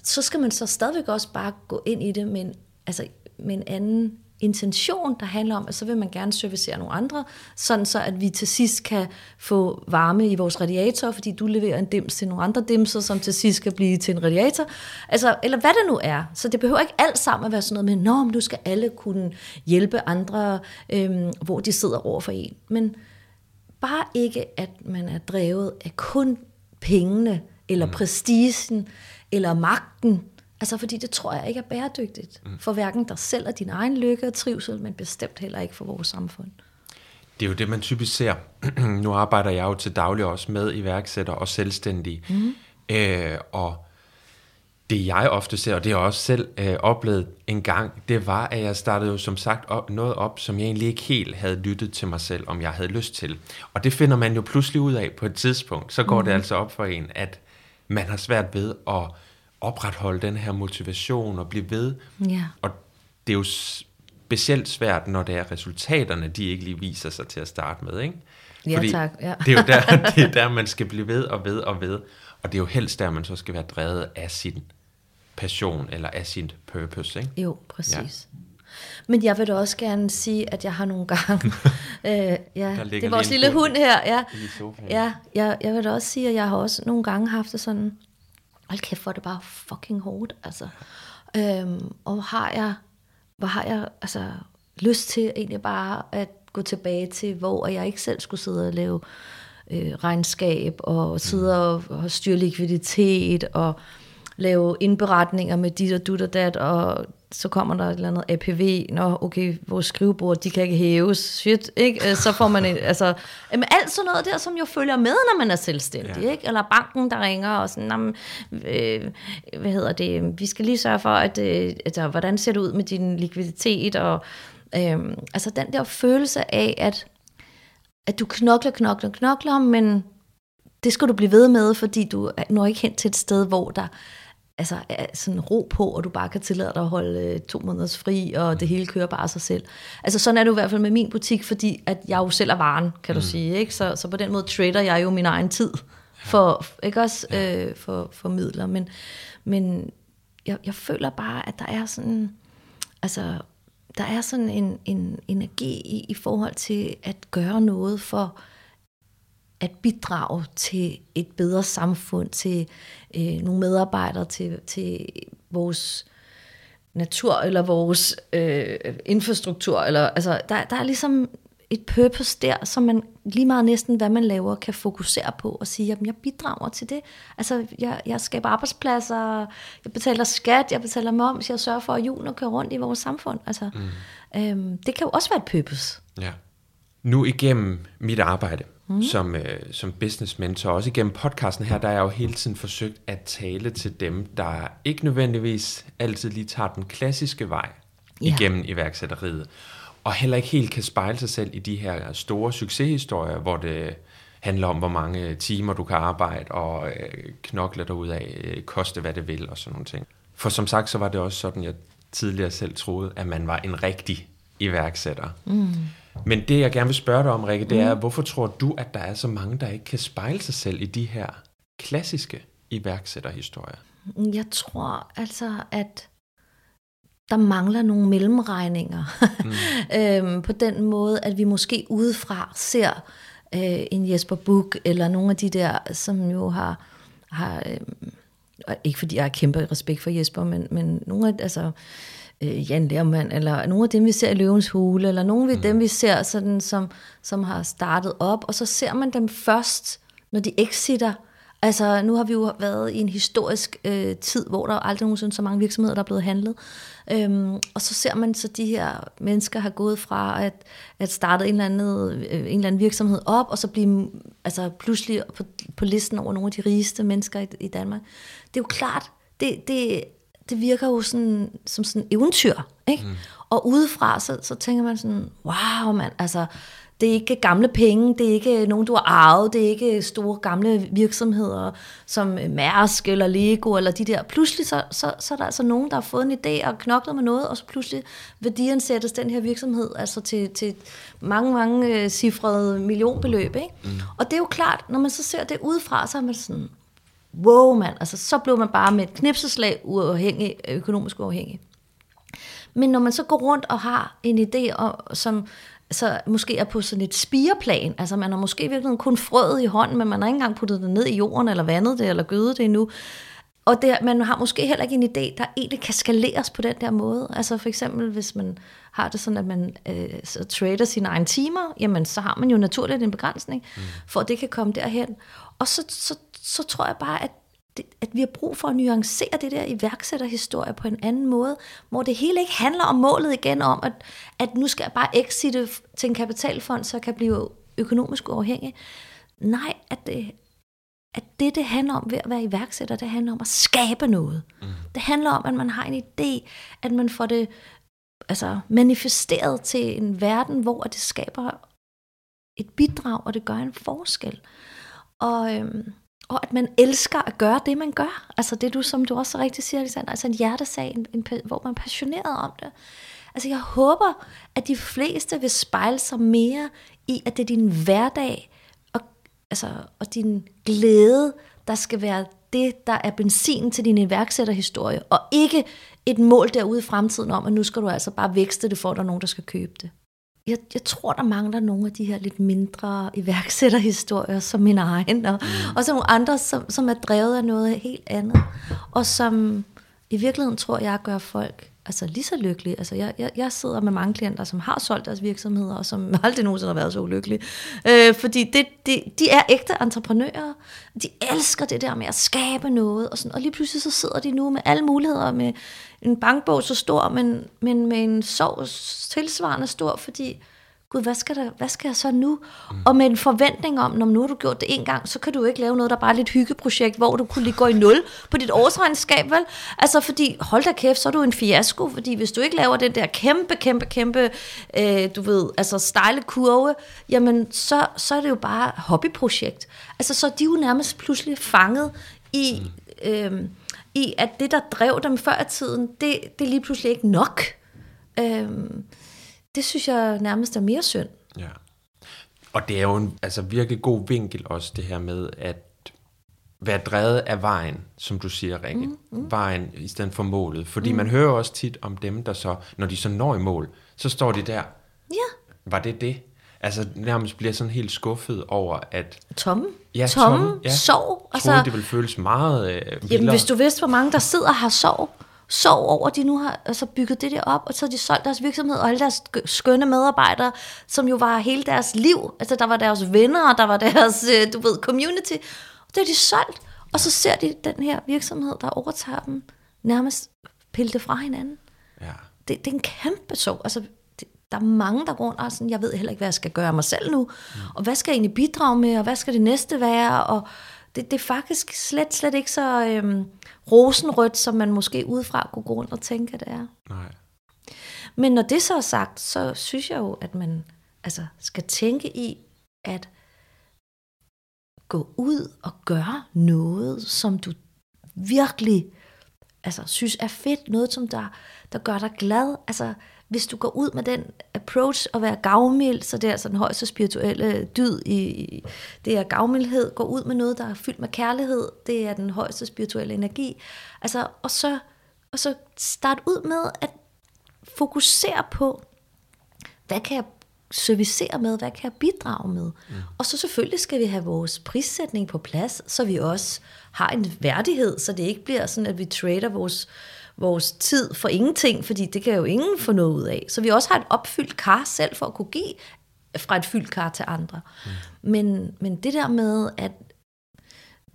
så skal man så stadigvæk også bare gå ind i det med en anden intention, der handler om, at så vil man gerne servicere nogle andre, sådan så at vi til sidst kan få varme i vores radiator, fordi du leverer en dims til nogle andre dimser, som til sidst kan blive til en radiator. Altså, eller hvad det nu er. Så det behøver ikke alt sammen at være sådan noget med, nå, men du skal alle kunne hjælpe andre, hvor de sidder over for en. Men bare ikke, at man er drevet af kun pengene, eller prestigen, eller magten. Altså, fordi det tror jeg ikke er bæredygtigt. For hverken dig selv og din egen lykke og trivsel, men bestemt heller ikke for vores samfund. Det er jo det, man typisk ser. Nu arbejder jeg jo til daglig også med iværksættere og selvstændige. Og det jeg ofte ser, og det jeg også selv oplevede en gang, det var, at jeg startede jo som sagt noget op, som jeg egentlig ikke helt havde lyttet til mig selv, om jeg havde lyst til. Og det finder man jo pludselig ud af på et tidspunkt. Så går det altså op for en, at man har svært ved at opretholde den her motivation og blive ved. Yeah. Og det er jo specielt svært, når det er resultaterne, de ikke lige viser sig til at starte med, ikke? Ja, fordi tak. Ja. Det er jo der, man skal blive ved og ved og ved. Og det er jo helst der, man så skal være drevet af sin passion eller af sin purpose, ikke? Jo, præcis. Ja. Men jeg vil da også gerne sige, at jeg har nogle gange... ja, det er vores lille hund her. Ja. Ja, jeg vil da også sige, at jeg har også nogle gange haft det sådan... Hold kæft, hvor er det bare fucking hårdt, altså. Og hvor har jeg altså lyst til egentlig bare at gå tilbage til, hvor jeg ikke selv skulle sidde og lave regnskab, og sidde og styre likviditet, og lave indberetninger med dit og dut og dat, og så kommer der et eller andet APV, nå, okay, vores skrivebord, de kan ikke hæves, shit, ikke? Så får man alt sådan noget der, som jo følger med, når man er selvstændig, ja. Ikke? Eller banken, der ringer, og sådan, hvad hedder det, vi skal lige sørge for, at, hvordan ser det ud med din likviditet, og altså den der følelse af, at du knokler, men det skal du blive ved med, fordi du når ikke hen til et sted, hvor der altså er sådan ro på, og du bare kan tillade dig at holde 2 måneders fri, og det hele kører bare sig selv. Altså sådan er det i hvert fald med min butik, fordi at jeg jo selv er varen, kan du sige, ikke? Så på den måde trader jeg jo min egen tid, for, ikke også for midler, men jeg føler bare, at der er sådan, altså der er sådan en energi i forhold til at gøre noget for at bidrage til et bedre samfund, til nogle medarbejdere, til vores natur eller vores infrastruktur. Eller, altså, der er ligesom et purpose der, som man lige meget næsten, hvad man laver, kan fokusere på og sige, jamen jeg bidrager til det. Altså jeg skaber arbejdspladser, jeg betaler skat, jeg betaler moms, jeg sørger for, at julen kører rundt i vores samfund. Altså, det kan jo også være et purpose. Ja. Nu igennem mit arbejde som business mentor, også igennem podcasten her, der er jeg jo hele tiden forsøgt at tale til dem, der ikke nødvendigvis altid lige tager den klassiske vej igennem iværksætteriet, og heller ikke helt kan spejle sig selv i de her store succeshistorier, hvor det handler om, hvor mange timer du kan arbejde og knokle derudaf, koste hvad det vil og sådan nogle ting. For som sagt, så var det også sådan, jeg tidligere selv troede, at man var en rigtig iværksætter. Mm. Men det, jeg gerne vil spørge dig om, Rikke, det er, hvorfor tror du, at der er så mange, der ikke kan spejle sig selv i de her klassiske iværksætterhistorier? Jeg tror altså, at der mangler nogle mellemregninger. På den måde, at vi måske udefra ser en Jesper Bugter, eller nogle af de der, som jo har ikke fordi jeg har kæmpe respekt for Jesper, men nogle af, altså Jan Lermand, eller nogle af dem, vi ser i Løvens Hule, eller nogle af dem, vi ser sådan, som har startet op, og så ser man dem først, når de exiter. Altså, nu har vi jo været i en historisk tid, hvor der aldrig nogensinde så mange virksomheder, der er blevet handlet. Og så ser man så de her mennesker har gået fra at starte en eller anden virksomhed op, og så blive altså, pludselig på listen over nogle af de rigeste mennesker i Danmark. Det er jo klart, det virker jo sådan, som sådan et eventyr, ikke? Og udefra, så tænker man sådan, wow mand, altså, det er ikke gamle penge, det er ikke nogen, du har arvet, det er ikke store gamle virksomheder som Mærsk eller Lego eller de der. Pludselig så er der altså nogen, der har fået en idé og knoklet med noget, og så pludselig værdiansættes den her virksomhed altså til mange, mange cifrede millionbeløb, ikke? Og det er jo klart, når man så ser det udefra, så er man sådan, wow mand, altså så blev man bare med et knipseslag økonomisk uafhængig. Men når man så går rundt og har en idé, som så måske er på sådan et spireplan, altså man har måske virkelig kun frøet i hånden, men man har ikke engang puttet det ned i jorden, eller vandet det, eller gødet det endnu. Og det, man har måske heller ikke en idé, der egentlig kan skaleres på den der måde. Altså for eksempel, hvis man har det sådan, at man så trader sine egne timer, jamen så har man jo naturligt en begrænsning, for at det kan komme derhen. Og så tror jeg bare, at vi har brug for at nuancere det der iværksætterhistorie på en anden måde, hvor det hele ikke handler om målet igen, om at nu skal jeg bare exite til en kapitalfond, så jeg kan blive økonomisk uafhængig. Nej, at det handler om ved at være iværksætter, det handler om at skabe noget. Det handler om, at man har en idé, at man får det altså, manifesteret til en verden, hvor det skaber et bidrag, og det gør en forskel. Og at man elsker at gøre det, man gør. Altså det, som du også rigtig siger, Alexander, altså en hjertesag, hvor man er passioneret om det. Altså jeg håber, at de fleste vil spejle sig mere i, at det er din hverdag og din glæde, der skal være det, der er benzin til din iværksætterhistorie, og ikke et mål derude i fremtiden om, at nu skal du altså bare vækste det, for der er nogen, der skal købe det. Jeg tror, der mangler nogle af de her lidt mindre iværksætterhistorier, som min egen, og som nogle andre, som er drevet af noget helt andet, og som i virkeligheden, tror jeg, gør folk altså, lige så lykkelige. Altså, jeg sidder med mange klienter, som har solgt deres virksomheder, og som aldrig nogensinde har været så ulykkelige, fordi de er ægte entreprenører, de elsker det der med at skabe noget, og sådan, og lige pludselig så sidder de nu med alle muligheder, med en bankbog så stor, men med en sorg tilsvarende stor, fordi, gud, hvad skal jeg så nu? Og med en forventning om, når nu har du gjort det en gang, så kan du ikke lave noget, der bare er lidt hyggeprojekt, hvor du kunne lige gå i nul på dit årsregnskab, vel? Altså, fordi, hold da kæft, så er du en fiasko, fordi hvis du ikke laver den der kæmpe, du ved, altså stejle kurve, jamen, så er det jo bare hobbyprojekt. Altså, så er de jo nærmest pludselig fanget i i at det, der drev dem før i tiden, det er lige pludselig ikke nok. Det synes jeg nærmest er mere synd. Ja. Og det er jo en altså, virkelig god vinkel også, det her med at være drevet af vejen, som du siger, Rikke. Vejen i stedet for målet. Fordi man hører også tit om dem, der så, når de så når i mål, så står de der. Ja. Var det det? altså nærmest bliver sådan helt skuffet over, at... Tomme, sorg. Jeg troede, det ville føles meget vildere. Jamen, hvis du vidste, hvor mange der sidder og har sorg over, de nu har altså bygget det der op, og så har de solgt deres virksomhed, og alle deres skønne medarbejdere, som jo var hele deres liv. Altså, der var deres venner, der var deres, du ved, community. Og det har de solgt. Og så ser de den her virksomhed, der overtager dem, nærmest pille det fra hinanden. Ja. Det er en kæmpe sorg. Altså, der er mange, der går rundt og sådan, jeg ved heller ikke, hvad jeg skal gøre mig selv nu, og hvad skal jeg egentlig bidrage med, og hvad skal det næste være, og det er faktisk slet ikke så rosenrødt, som man måske udefra kunne gå rundt og tænke, at det er. Nej. Men når det så er sagt, så synes jeg jo, at man altså skal tænke i, at gå ud og gøre noget, som du virkelig altså, synes er fedt, noget, som der gør dig glad, altså... Hvis du går ud med den approach og være gavmild, så det er altså den højeste spirituelle dyd i det er gavmildhed, går ud med noget, der er fyldt med kærlighed, det er den højeste spirituelle energi. Altså, og så start ud med at fokusere på, hvad kan jeg servicere med, hvad kan jeg bidrage med. Ja. Og så selvfølgelig skal vi have vores prissætning på plads, så vi også har en værdighed, så det ikke bliver sådan, at vi trader vores tid for ingenting, fordi det kan jo ingen få noget ud af. Så vi også har et opfyldt kar selv, for at kunne give fra et fyldt kar til andre. Mm. Men det der med at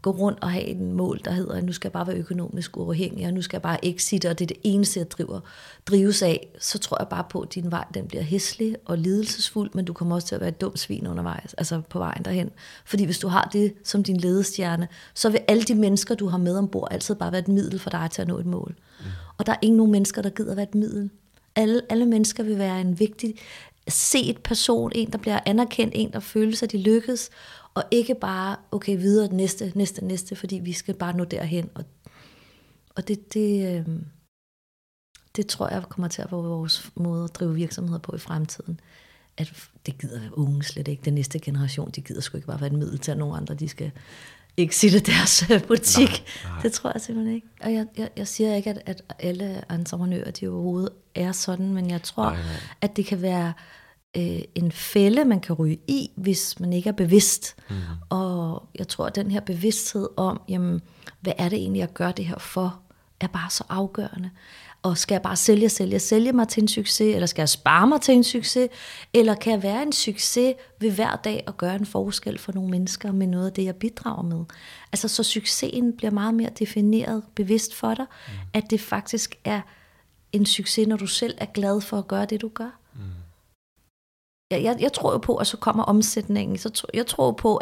gå rundt og have et mål, der hedder, at nu skal jeg bare være økonomisk uafhængig, og nu skal jeg bare exit, og det er det eneste, jeg drives af, så tror jeg bare på, at din vej den bliver hæslig og lidelsesfuld, men du kommer også til at være et dumt svin undervejs, altså på vejen derhen. Fordi hvis du har det som din ledestjerne, så vil alle de mennesker, du har med ombord, altid bare være et middel for dig til at nå et mål. Mm. Og der er ingen nogen mennesker, der gider være et middel. Alle mennesker vil være en vigtig set person, en, der bliver anerkendt, en, der føles, at de lykkes, og ikke bare, okay, videre, næste, fordi vi skal bare nå derhen. Og det tror jeg kommer til at være vores måde at drive virksomheder på i fremtiden. At det gider unge slet ikke. Den næste generation, de gider sgu ikke bare være et middel til, at nogle andre, de skal exitte deres butik. Nej. Det tror jeg simpelthen ikke. Og jeg siger ikke, at alle entreprenører, de overhovedet er sådan, men jeg tror, nej. At det kan være... en fælde, man kan ryge i, hvis man ikke er bevidst. Mm. Og jeg tror, at den her bevidsthed om, jamen, hvad er det egentlig, jeg gør det her for, er bare så afgørende. Og skal jeg bare sælge mig til en succes, eller skal jeg spare mig til en succes, eller kan jeg være en succes ved hver dag og gøre en forskel for nogle mennesker med noget af det, jeg bidrager med. Altså, så succesen bliver meget mere defineret bevidst for dig, at det faktisk er en succes, når du selv er glad for at gøre det, du gør. Mm. Jeg tror jo på, at så kommer omsætningen. Jeg tror på,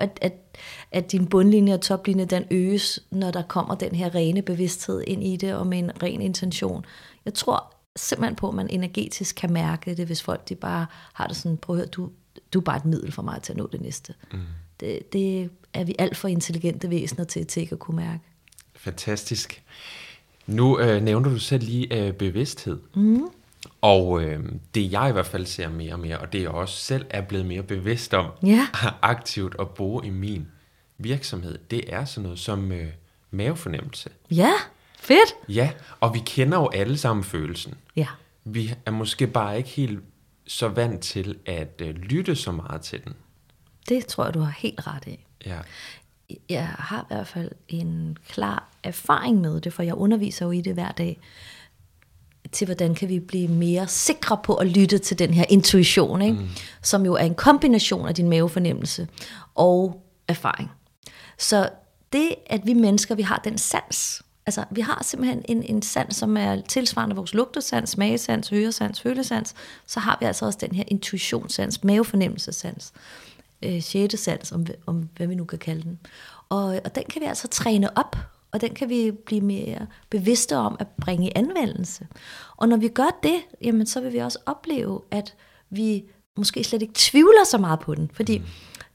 at din bundlinje og toplinje, den øges, når der kommer den her rene bevidsthed ind i det, og med en ren intention. Jeg tror simpelthen på, at man energetisk kan mærke det, hvis folk de bare har det sådan, prøv at høre, du er bare et middel for mig til at nå det næste. Mm. Det er vi alt for intelligente væsener til ikke at kunne mærke. Fantastisk. Nu nævner du selv lige bevidsthed. Mhm. Og det jeg i hvert fald ser mere og mere, og det jeg også selv er blevet mere bevidst om, aktivt at bruge i min virksomhed, det er sådan noget som mavefornemmelse. Ja, fedt! Ja, og vi kender jo alle sammen følelsen. Ja. Vi er måske bare ikke helt så vant til at lytte så meget til den. Det tror jeg, du har helt ret i. Ja. Jeg har i hvert fald en klar erfaring med det, for jeg underviser jo i det hver dag, til hvordan kan vi blive mere sikre på at lytte til den her intuition, ikke? Mm. Som jo er en kombination af din mavefornemmelse og erfaring. Så det, at vi mennesker, vi har den sans, altså vi har simpelthen en sans, som er tilsvarende vores lugtesans, smagesans, høresans, følesans, så har vi altså også den her intuitionssans, mavefornemmelsesans, sjættesans, om hvad vi nu kan kalde den. Og den kan vi altså træne op, og den kan vi blive mere bevidste om at bringe i anvendelse. Og når vi gør det, jamen, så vil vi også opleve, at vi måske slet ikke tvivler så meget på den. Fordi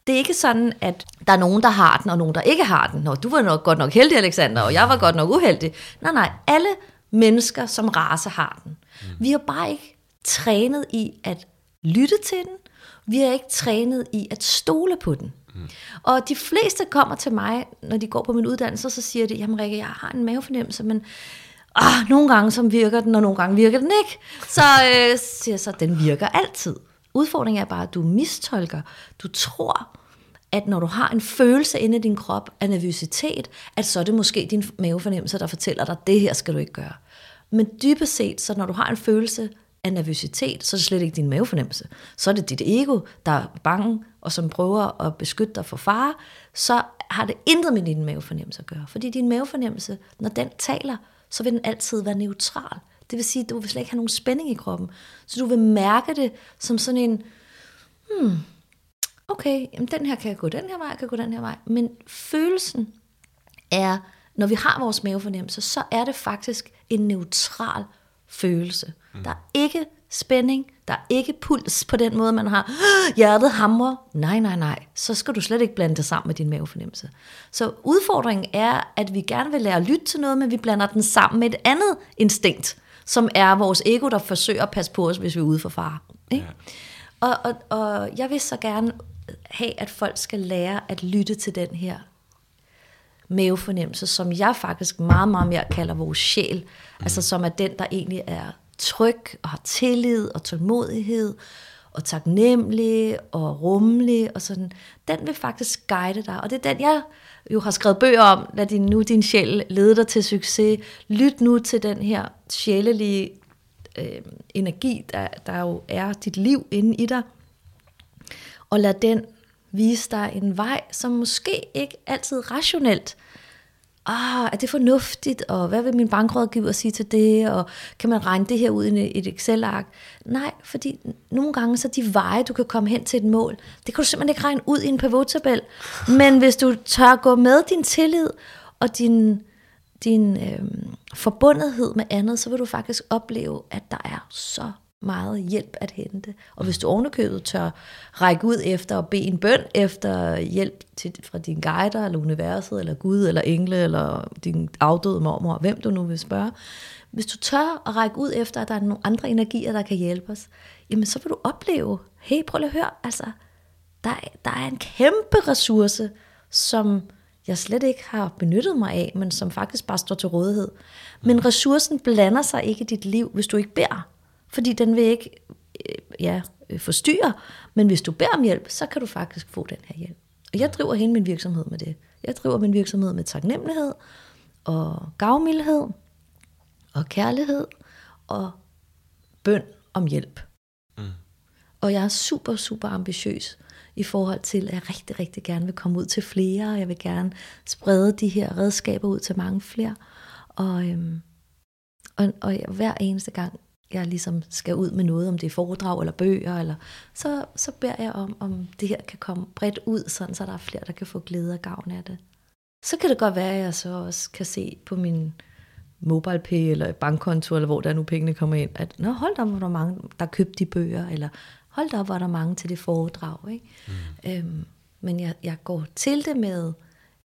det er ikke sådan, at der er nogen, der har den, og nogen, der ikke har den. Nå, du var nok godt nok heldig, Alexander, og jeg var godt nok uheldig. Nej, alle mennesker som race har den. Vi har bare ikke trænet i at lytte til den. Vi har ikke trænet i at stole på den. Og de fleste kommer til mig, når de går på min uddannelse, så siger de, jamen Rikke, jeg har en mavefornemmelse, men nogle gange virker den, og nogle gange virker den ikke. Så siger jeg så, den virker altid. Udfordringen er bare, at du mistolker. Du tror, at når du har en følelse inde i din krop af nervøsitet, at så er det måske din mavefornemmelse, der fortæller dig, det her skal du ikke gøre. Men dybest set, så når du har en følelse af nervøsitet, så er det slet ikke din mavefornemmelse. Så er det dit ego, der er bange, og som prøver at beskytte dig for fare. Så har det intet med din mavefornemmelse at gøre. Fordi din mavefornemmelse, når den taler, så vil den altid være neutral. Det vil sige, at du vil slet ikke have nogen spænding i kroppen. Så du vil mærke det som sådan en, okay, jamen den her kan gå den her vej, kan gå den her vej. Men følelsen er, når vi har vores mavefornemmelse, så er det faktisk en neutral følelse. Mm. Der er ikke spænding, der er ikke puls på den måde, man har hjertet hamrer. Nej. Så skal du slet ikke blande det sammen med din mavefornemmelse. Så udfordringen er, at vi gerne vil lære at lytte til noget, men vi blander den sammen med et andet instinkt, som er vores ego, der forsøger at passe på os, hvis vi er ude for fare. Ja. Og jeg vil så gerne have, at folk skal lære at lytte til den her mavefornemmelse, som jeg faktisk meget, meget mere kalder vores sjæl. Altså som er den, der egentlig er tryg og har tillid og tålmodighed og taknemmelig og rummelig og sådan. Den vil faktisk guide dig, og det er den, jeg jo har skrevet bøger om. Lad din sjæl lede dig til succes. Lyt nu til den her sjælelige energi, der jo er dit liv inde i dig, og lad den vise dig en vej, som måske ikke altid rationelt, er det fornuftigt, og hvad vil min bankrådgiver sige til det, og kan man regne det her ud i et Excel-ark? Nej, fordi nogle gange så de veje, du kan komme hen til et mål, det kan du simpelthen ikke regne ud i en pivot-tabel, men hvis du tør gå med din tillid og din forbundethed med andet, så vil du faktisk opleve, at der er så meget hjælp at hente. Og hvis du ovenikøbet tør række ud efter og bede en bøn efter hjælp fra dine guider, eller universet, eller Gud, eller engle, eller din afdøde mormor, hvem du nu vil spørge. Hvis du tør at række ud efter, at der er nogle andre energier, der kan hjælpe os, jamen så vil du opleve, hey, prøv lige at høre, altså, der er en kæmpe ressource, som jeg slet ikke har benyttet mig af, men som faktisk bare står til rådighed. Men ressourcen blander sig ikke i dit liv, hvis du ikke beder. Fordi den vil ikke forstyrre, men hvis du beder om hjælp, så kan du faktisk få den her hjælp. Og jeg driver hele min virksomhed med det. Jeg driver min virksomhed med taknemmelighed, og gavmildhed, og kærlighed, og bøn om hjælp. Mm. Og jeg er super, super ambitiøs i forhold til, at jeg rigtig, rigtig gerne vil komme ud til flere, og jeg vil gerne sprede de her redskaber ud til mange flere. Og hver eneste gang, jeg ligesom skal ud med noget, om det er foredrag eller bøger, eller, så beder jeg om det her kan komme bredt ud, sådan, så der er flere, der kan få glæde og gavn af det. Så kan det godt være, at jeg så også kan se på min MobilePay eller bankkonto, eller hvor der nu pengene kommer ind, at nå, hold da op, hvor der er mange, der købte de bøger, eller hold da op, hvor der er mange til det foredrag. Ikke? Mm. Men jeg går til det med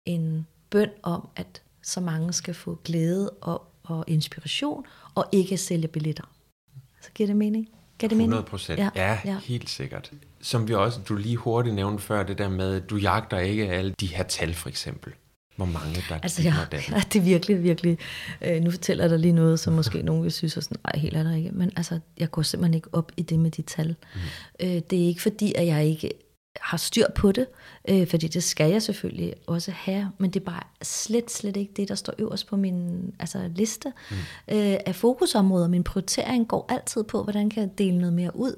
en bøn om, at så mange skal få glæde og inspiration, og ikke sælge billetter. Så giver det mening? 100%, ja, helt sikkert. Som du lige hurtigt nævnte før, det der med, du jagter ikke alle de her tal, for eksempel. Hvor mange der det er virkelig, virkelig. Nu fortæller jeg dig lige noget, som måske nogen vil synes, og sådan, nej, helt andet ikke. Men altså, jeg går simpelthen ikke op i det med de tal. Mm. Det er ikke fordi, at jeg ikke har styr på det, fordi det skal jeg selvfølgelig også have, men det er bare slet ikke det, der står øverst på min liste af fokusområder. Min prioritering går altid på, hvordan kan jeg dele noget mere ud,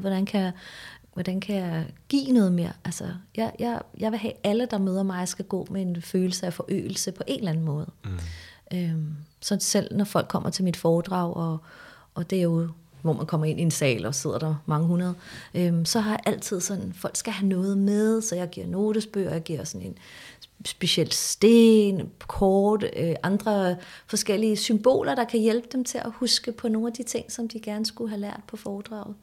hvordan kan jeg give noget mere. Altså, jeg vil have alle, der møder mig, skal gå med en følelse af forøgelse på en eller anden måde. Mm. Så selv når folk kommer til mit foredrag, og det er jo hvor man kommer ind i en sal, og sidder der mange hundrede, så har jeg altid sådan, folk skal have noget med, så jeg giver notesbøger, jeg giver sådan en speciel sten, kort, andre forskellige symboler, der kan hjælpe dem til at huske på nogle af de ting, som de gerne skulle have lært på foredraget.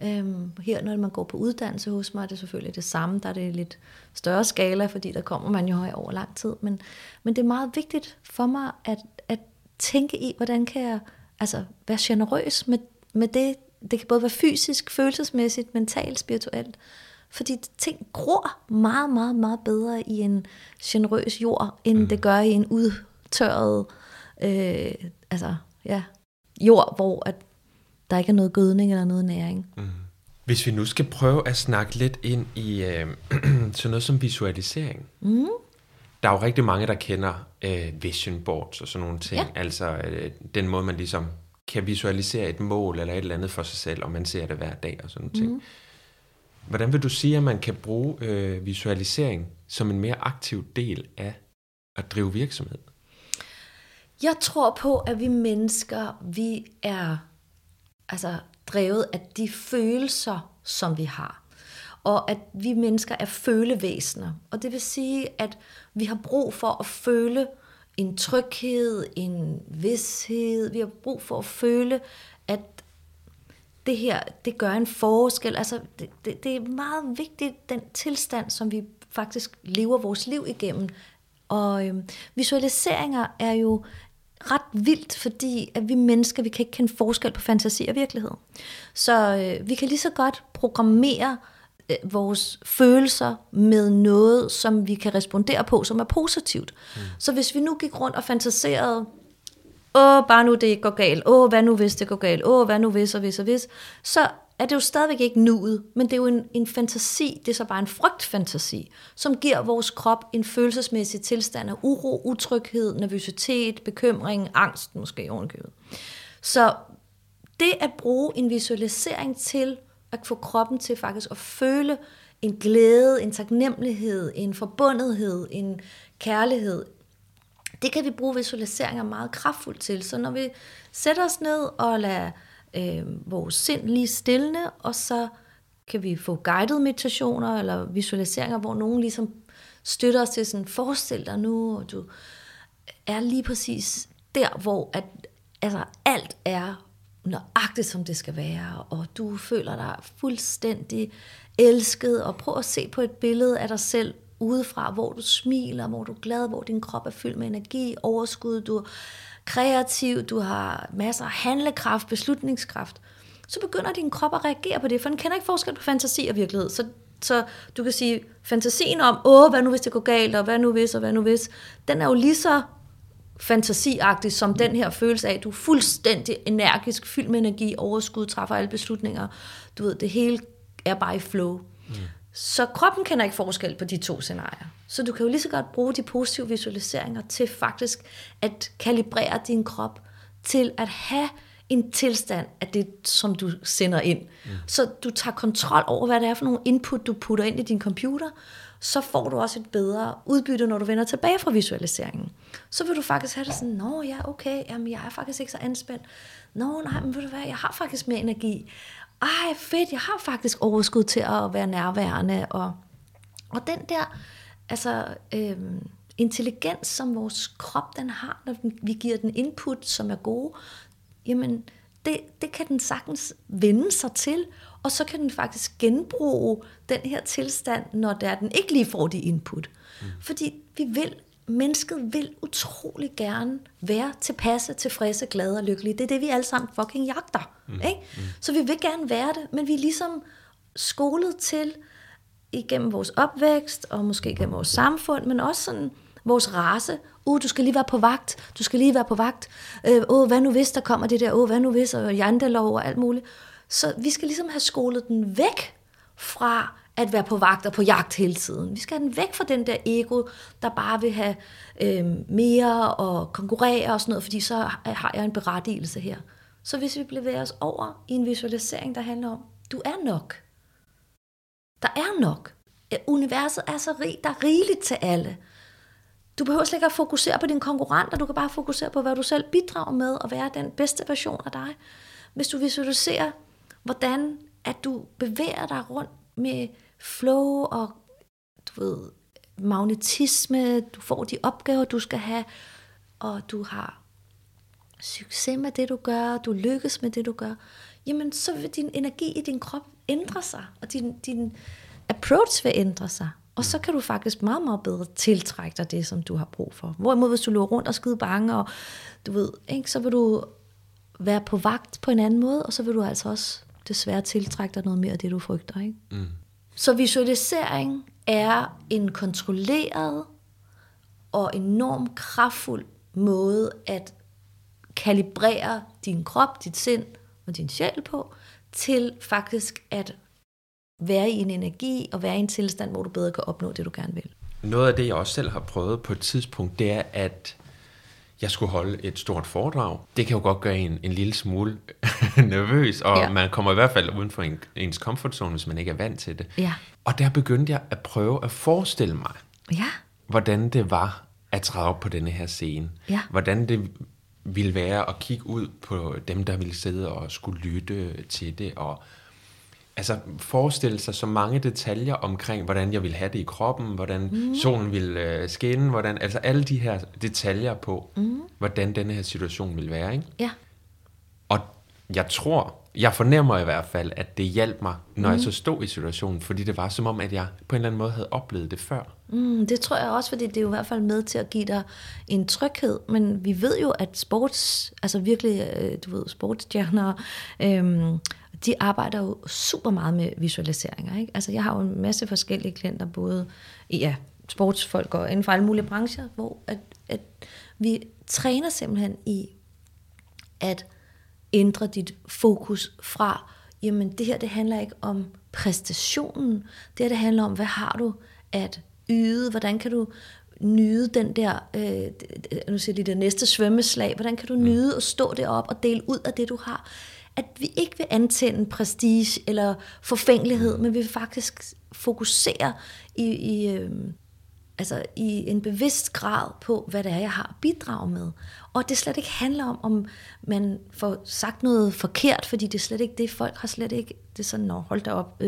Ja. Her, når man går på uddannelse hos mig, er det selvfølgelig det samme, der er det lidt større skala, fordi der kommer man jo over lang tid, men det er meget vigtigt for mig, at tænke i, hvordan kan jeg være generøs med det kan både være fysisk, følelsesmæssigt, mentalt, spirituelt. Fordi ting gror meget, meget, meget bedre i en generøs jord, end det gør i en udtørret jord, hvor at der ikke er noget gødning eller noget næring. Hvis vi nu skal prøve at snakke lidt ind i sådan noget som visualisering. Mm. Der er jo rigtig mange, der kender vision boards og sådan nogle ting. Ja. Altså den måde, man ligesom kan visualisere et mål eller et eller andet for sig selv, og man ser det hver dag og sådan nogle ting. Hvordan vil du sige, at man kan bruge visualisering som en mere aktiv del af at drive virksomhed? Jeg tror på, at vi mennesker, vi er altså drevet af de følelser, som vi har. Og at vi mennesker er følevæsener. Og det vil sige, at vi har brug for at føle en tryghed, en vished. Vi har brug for at føle, at det her, det gør en forskel. Altså, det er meget vigtigt, den tilstand, som vi faktisk lever vores liv igennem. Og visualiseringer er jo ret vildt, fordi at vi mennesker, vi kan ikke kende forskel på fantasi og virkelighed. Så vi kan lige så godt programmere vores følelser med noget, som vi kan respondere på, som er positivt. Mm. Så hvis vi nu gik rundt og fantaserede, bare nu det går galt, hvad nu hvis det går galt, hvad nu hvis, så er det jo stadigvæk ikke nuet, men det er jo en fantasi, det er så bare en frygtfantasi, som giver vores krop en følelsesmæssig tilstand af uro, utryghed, nervøsitet, bekymring, angst måske ovenkøbet. Så det at bruge en visualisering til at få kroppen til faktisk at føle en glæde, en taknemmelighed, en forbundethed, en kærlighed, det kan vi bruge visualiseringer meget kraftfuldt til. Så når vi sætter os ned og lader vores sind lige stillende, og så kan vi få guided meditationer eller visualiseringer, hvor nogen ligesom støtter os til sådan, forestil dig nu, og du er lige præcis der, hvor at, altså, alt er nøjagtigt, som det skal være, og du føler dig fuldstændig elsket, og prøv at se på et billede af dig selv udefra, hvor du smiler, hvor du er glad, hvor din krop er fyldt med energi, overskud, du er kreativ, du har masser af handlekraft, beslutningskraft, så begynder din krop at reagere på det, for den kender ikke forskel på fantasi og virkelighed. Så du kan sige, fantasien om, hvad nu hvis det går galt, og hvad nu hvis, den er jo lige så fantasiagtig som den her følelse af, at du er fuldstændig energisk, fyldt med energi, overskud, træffer alle beslutninger, du ved, det hele er bare i flow. Mm. Så kroppen kender ikke forskel på de to scenarier. Så du kan jo lige så godt bruge de positive visualiseringer til faktisk at kalibrere din krop til at have en tilstand af det, som du sender ind. Mm. Så du tager kontrol over, hvad det er for nogle input, du putter ind i din computer, så får du også et bedre udbytte, når du vender tilbage fra visualiseringen. Så vil du faktisk have det sådan, nå ja, okay, jamen, jeg er faktisk ikke så anspændt. Nå nej, men ved du hvad, jeg har faktisk mere energi. Ej, fedt, jeg har faktisk overskud til at være nærværende. Og den der intelligens, som vores krop den har, når vi giver den input, som er gode, jamen, det kan den sagtens vende sig til, og så kan den faktisk genbruge den her tilstand, når den ikke lige får de input. Mm. Fordi mennesket vil utrolig gerne være tilpasse, tilfredse, glade og lykkelige. Det er det, vi alle sammen fucking jagter. Mm. Ikke? Mm. Så vi vil gerne være det, men vi er ligesom skolet til, igennem vores opvækst, og måske igennem vores samfund, men også sådan vores race. Du skal lige være på vagt. Hvad nu hvis der kommer det der? Hvad nu hvis? Og jantelov og alt muligt. Så vi skal ligesom have skolet den væk fra at være på vagt og på jagt hele tiden. Vi skal have den væk fra den der ego, der bare vil have mere og konkurrere og sådan noget, fordi så har jeg en berettigelse her. Så hvis vi bevæger os over i en visualisering, der handler om, du er nok. Der er nok. Universet er så rigt, der er rigeligt til alle. Du behøver slet ikke at fokusere på dine konkurrenter, du kan bare fokusere på, hvad du selv bidrager med, og være den bedste version af dig. Hvis du visualiserer, hvordan at du bevæger dig rundt med flow og magnetisme, du får de opgaver, du skal have, og du har succes med det, du gør, du lykkes med det, du gør, jamen så vil din energi i din krop ændre sig, og din approach vil ændre sig. Og så kan du faktisk meget, meget bedre tiltrække dig det, som du har brug for. Hvorimod hvis du løber rundt og skide bange, og så vil du være på vagt på en anden måde, og så vil du altså også desværre tiltrække dig noget mere af det, du frygter. Ikke? Mm. Så visualisering er en kontrolleret og enormt kraftfuld måde at kalibrere din krop, dit sind og din sjæl på, til faktisk at være i en energi og være i en tilstand, hvor du bedre kan opnå det, du gerne vil. Noget af det, jeg også selv har prøvet på et tidspunkt, det er, at jeg skulle holde et stort foredrag. Det kan jo godt gøre en lille smule nervøs, og man kommer i hvert fald uden for ens comfort zone, hvis man ikke er vant til det. Ja. Og der begyndte jeg at prøve at forestille mig, hvordan det var at træde op på denne her scene. Ja. Hvordan det ville være at kigge ud på dem, der ville sidde og skulle lytte til det, og altså forestille sig så mange detaljer omkring, hvordan jeg ville have det i kroppen, hvordan solen ville skinne, hvordan, altså alle de her detaljer på, hvordan denne her situation ville være, ikke? Ja. Og jeg fornemmer i hvert fald, at det hjalp mig, når jeg så stod i situationen, fordi det var som om, at jeg på en eller anden måde havde oplevet det før. Det tror jeg også, fordi det er jo i hvert fald med til at give dig en tryghed, men vi ved jo, at sportsstjerner, de arbejder jo super meget med visualiseringer, ikke? Altså, jeg har jo en masse forskellige klienter, både sportsfolk og inden for alle mulige brancher, hvor at vi træner simpelthen i at ændre dit fokus fra, jamen det her, det handler ikke om præstationen, det her, det handler om, hvad har du at yde, hvordan kan du nyde den der, nu siger jeg lige det næste svømmeslag, hvordan kan du nyde at stå deroppe og dele ud af det, du har. At vi ikke vil antænde prestige eller forfængelighed, men vi vil faktisk fokusere i en bevidst grad på, hvad det er, jeg har at bidrage med. Og det slet ikke handler om man får sagt noget forkert, fordi det er slet ikke det, folk har slet ikke. Det er sådan, hold da op,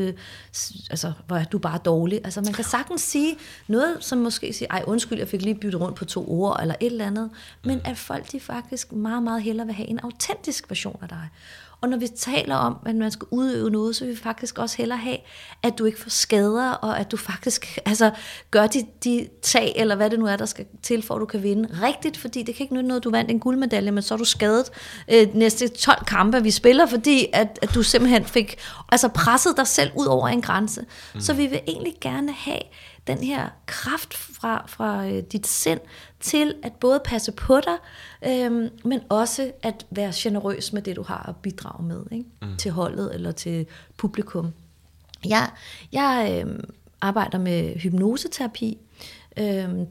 hvor er du bare dårlig. Altså, man kan sagtens sige noget, som måske siger, ej, undskyld, jeg fik lige byttet rundt på 2 ord, eller et eller andet. Men at folk, de faktisk meget, meget hellere vil have en autentisk version af dig. Og når vi taler om, at man skal udøve noget, så vil vi faktisk også hellere have, at du ikke får skader, og at du faktisk gør de tag, eller hvad det nu er, der skal til, for at du kan vinde rigtigt, fordi det kan ikke nytte noget, du vandt en guldmedalje, men så er du skadet næste 12 kampe, vi spiller, fordi at du simpelthen fik presset dig selv ud over en grænse. Så vi vil egentlig gerne have den her kraft fra dit sind til at både passe på dig, men også at være generøs med det, du har at bidrage med, ikke? Til holdet eller til publikum. Jeg arbejder med hypnoseterapi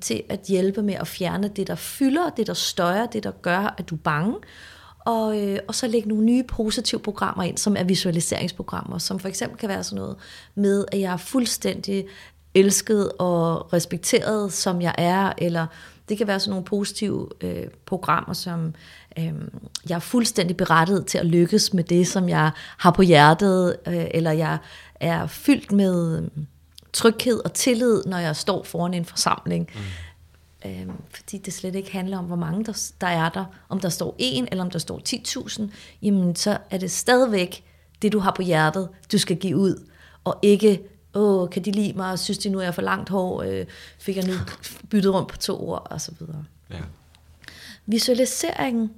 til at hjælpe med at fjerne det, der fylder, det, der støjer, det, der gør, at du er bange. Og så lægge nogle nye positive programmer ind, som er visualiseringsprogrammer, som for eksempel kan være sådan noget med, at jeg er fuldstændig elsket og respekteret, som jeg er, eller det kan være sådan nogle positive programmer, som jeg er fuldstændig berettiget til at lykkes med det, som jeg har på hjertet, eller jeg er fyldt med tryghed og tillid, når jeg står foran en forsamling. Fordi det slet ikke handler om, hvor mange der er der. Om der står 1, eller om der står 10.000, jamen så er det stadigvæk det, du har på hjertet, du skal give ud. Og ikke, kan de lide mig, synes de nu, jeg er for langt hår, fik jeg nu byttet rundt på 2 ord, og så videre. Ja. Visualiseringen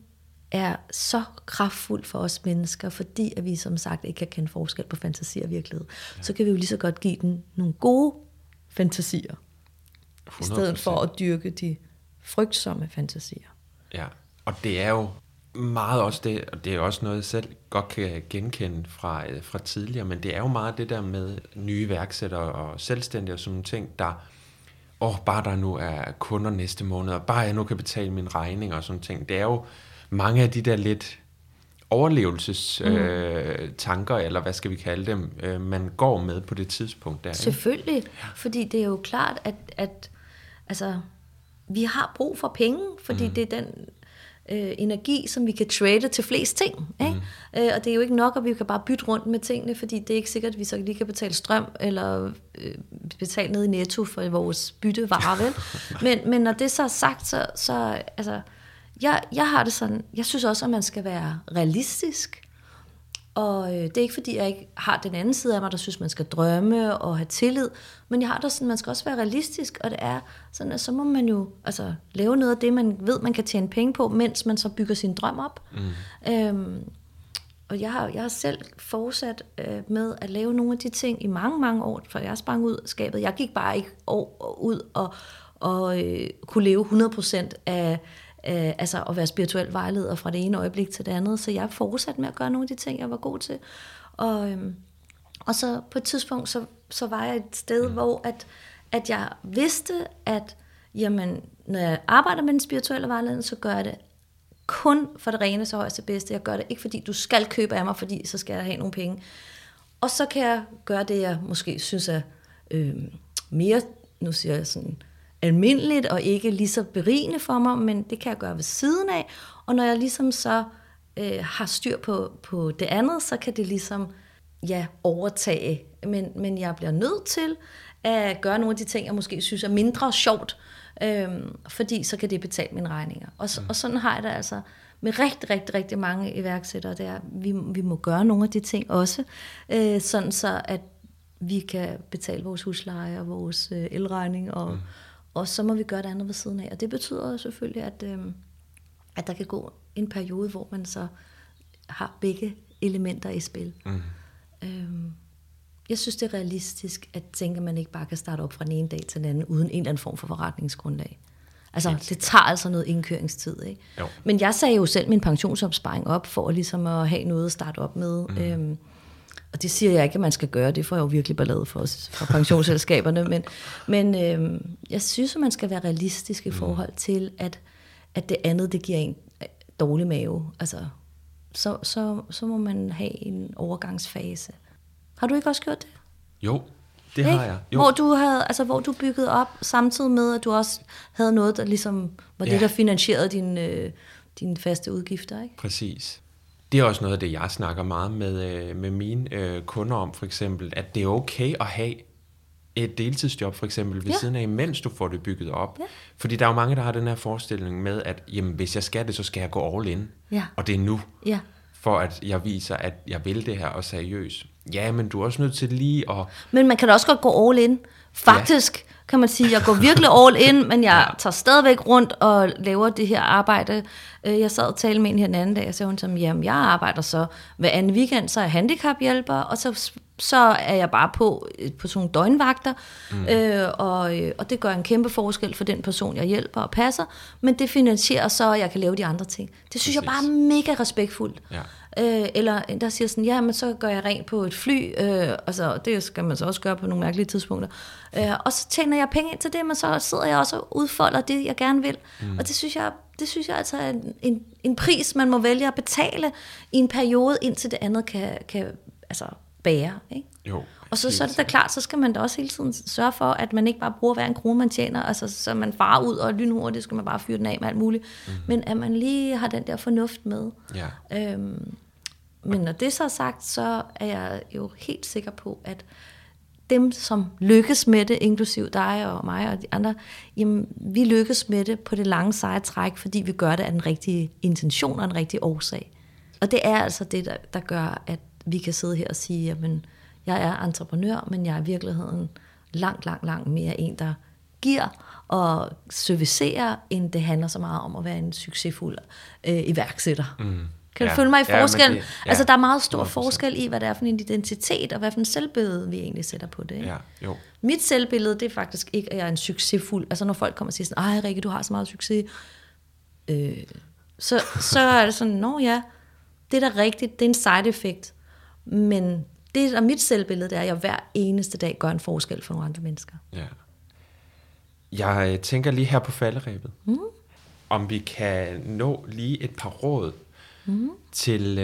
er så kraftfuld for os mennesker, fordi at vi som sagt ikke kan kende forskel på fantasi og virkelighed. Ja. Så kan vi jo lige så godt give den nogle gode fantasier. 100%. I stedet for at dyrke de frygtsomme fantasier. Ja, og det er jo meget også det, og det er også noget, jeg selv godt kan genkende fra tidligere, men det er jo meget det der med nye iværksættere og selvstændige og sådan nogle ting, der, bare der nu er kunder næste måned, og bare jeg nu kan betale mine regninger og sådan ting. Det er jo mange af de der lidt overlevelsestanker, eller hvad skal vi kalde dem, man går med på det tidspunkt der. Selvfølgelig, ikke? Fordi det er jo klart, at vi har brug for penge, fordi det er den energi, som vi kan trade til flest ting. Ikke? Og det er jo ikke nok, at vi kan bare bytte rundt med tingene, fordi det er ikke sikkert, at vi så lige kan betale strøm, eller betale ned i Netto for vores byttevarer, vel? men når det så er sagt, så jeg har det sådan, jeg synes også, at man skal være realistisk, og det er ikke fordi, jeg ikke har den anden side af mig, der synes, man skal drømme og have tillid, men jeg har det sådan, man skal også være realistisk, og det er sådan, at så må man jo lave noget af det, man ved, man kan tjene penge på, mens man så bygger sin drøm op. Og jeg har selv fortsat med at lave nogle af de ting i mange, mange år, for jeg sprang ud af skabet. Jeg gik bare ikke ud og kunne leve 100% af at være spirituel vejleder fra det ene øjeblik til det andet, så jeg fortsatte med at gøre nogle af de ting, jeg var god til, og Og så på et tidspunkt, så var jeg et sted, hvor at jeg vidste, at jamen, når jeg arbejder med den spirituelle vejledning, så gør jeg det kun for det rene, så højeste bedste. Jeg gør det ikke, fordi du skal købe af mig, fordi så skal jeg have nogle penge. Og så kan jeg gøre det, jeg måske synes er mere, nu siger jeg sådan, almindeligt og ikke lige så berigende for mig, men det kan jeg gøre ved siden af. Og når jeg ligesom så har styr på det andet, så kan det ligesom overtage. Men jeg bliver nødt til at gøre nogle af de ting, jeg måske synes er mindre sjovt, fordi så kan det betale mine regninger. Og sådan har jeg det altså med rigtig, rigtig, rigtig mange iværksættere. Det er, vi må gøre nogle af de ting også, sådan så at vi kan betale vores husleje og vores elregning, og så må vi gøre det andet ved siden af. Og det betyder selvfølgelig, at der kan gå en periode, hvor man så har begge elementer i spil. Mm. Jeg synes, det er realistisk at tænke, at man ikke bare kan starte op fra den ene dag til den anden, uden en eller anden form for forretningsgrundlag. Altså, det tager altså noget indkøringstid, ikke? Jo. Men jeg sagde jo selv min pensionsopsparing op, for ligesom at have noget at starte op med. Mm. Og det siger jeg ikke, at man skal gøre. Det får jeg jo virkelig ballade for pensionsselskaberne. Men jeg synes, at man skal være realistisk i forhold til, at det andet, det giver en dårlig mave. Altså, så må man have en overgangsfase. Har du ikke også gjort det? Jo, det har jeg. Jo. Hvor du byggede op, samtidig med, at du også havde noget, der ligesom var det, der finansierede dine faste udgifter, ikke? Præcis. Det er også noget af det, jeg snakker meget med mine kunder om, for eksempel, at det er okay at have et deltidsjob, for eksempel, ved siden af, mens du får det bygget op. Ja. Fordi der er jo mange, der har den her forestilling med, at jamen, hvis jeg skal det, så skal jeg gå all in. Ja. Og det er nu, for at jeg viser, at jeg vil det her og seriøst. Ja, men du er også nødt til lige at... Men man kan da også godt gå all in. Faktisk kan man sige, jeg går virkelig all in, men jeg tager stadigvæk rundt og laver det her arbejde. Jeg sad og talte med en her den anden dag, og sagde hun som, jamen jeg arbejder så hver anden weekend, så er jeg handicaphjælper, og så er jeg bare på sådan nogle døgnvagter, og det gør en kæmpe forskel for den person, jeg hjælper og passer, men det finansierer så, at jeg kan lave de andre ting. Det synes jeg bare er mega respektfuldt. Ja. Eller der siger sådan, ja, men så gør jeg rent på et fly, og så, det skal man så også gøre på nogle mærkelige tidspunkter. Og så tjener jeg penge ind til det, men så sidder jeg også og udfolder det, jeg gerne vil. Mm. Og det synes jeg altså er en pris, man må vælge at betale i en periode, indtil det andet kan altså bære. Ikke? Jo, og så er det da klart, så skal man da også hele tiden sørge for, at man ikke bare bruger hver en krone, man tjener, altså, så man farer ud og lynhurtigt, det skal man bare fyre den af med alt muligt. Mm-hmm. Men at man lige har den der fornuft med. Ja. Men når det så er sagt, så er jeg jo helt sikker på, at dem, som lykkes med det, inklusiv dig og mig og de andre, jamen, vi lykkes med det på det lange seje træk, fordi vi gør det af den rigtige intention og en rigtig årsag. Og det er altså det, der gør, at vi kan sidde her og sige, jamen, jeg er entreprenør, men jeg er i virkeligheden langt, langt, langt mere en, der giver og servicerer, end det handler så meget om at være en succesfuld iværksætter. Mm. Kan du følge mig i forskel? Ja. Altså, der er meget stor 100%. Forskel i, hvad det er for en identitet, og hvad for en selvbillede, vi egentlig sætter på det. Ikke? Ja, jo. Mit selvbillede, det er faktisk ikke, at jeg er en succesfuld. Altså, når folk kommer og siger sådan, ej Rikke, du har så meget succes. Så er det sådan, nå ja, det er da rigtigt, det er en side effect. Men det, der er mit selvbillede, det er, at jeg hver eneste dag gør en forskel for nogle andre mennesker. Ja. Jeg tænker lige her på falderebet, om vi kan nå lige et par råd, til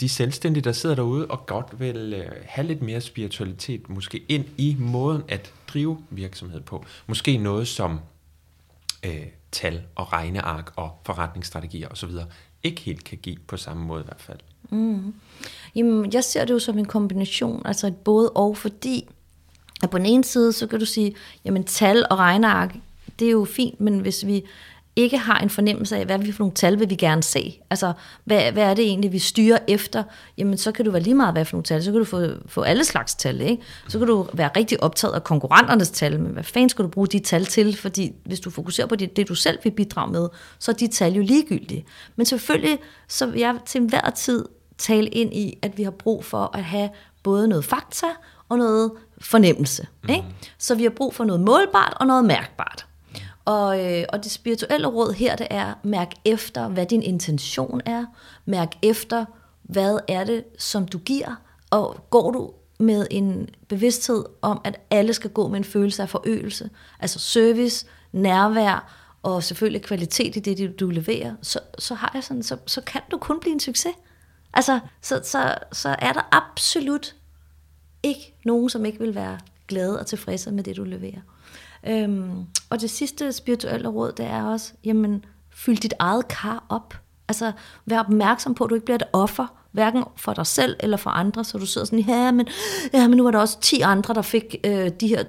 de selvstændige, der sidder derude og godt vil have lidt mere spiritualitet, måske ind i måden at drive virksomhed på. Måske noget som tal og regneark og forretningsstrategier osv. ikke helt kan give på samme måde i hvert fald. Mm. Jamen, jeg ser det jo som en kombination, altså et både og, fordi at på den ene side, så kan du sige, jamen tal og regneark, det er jo fint, men hvis vi ikke har en fornemmelse af, hvad vi for nogle tal vil vi gerne se. Altså, hvad er det egentlig, vi styrer efter? Jamen, så kan du være lige meget, hvad for nogle tal. Så kan du få alle slags tal, ikke? Så kan du være rigtig optaget af konkurrenternes tal, men hvad fanden skal du bruge de tal til? Fordi hvis du fokuserer på det du selv vil bidrage med, så er de tal jo ligegyldige. Men selvfølgelig, så vil jeg til hver tid tale ind i, at vi har brug for at have både noget fakta og noget fornemmelse, ikke? Så vi har brug for noget målbart og noget mærkbart. Og det spirituelle råd her, det er, mærk efter, hvad din intention er. Mærk efter, hvad er det, som du giver. Og går du med en bevidsthed om, at alle skal gå med en følelse af forøgelse, altså service, nærvær og selvfølgelig kvalitet i det, du leverer, så har jeg sådan, så kan du kun blive en succes. Altså, så er der absolut ikke nogen, som ikke vil være glade og tilfredse med det, du leverer. Og det sidste spirituelle råd, det er også, jamen, fyld dit eget kar op. Altså, vær opmærksom på, at du ikke bliver et offer, hverken for dig selv eller for andre, så du sidder sådan, ja, men nu var der også 10 andre, der fik de her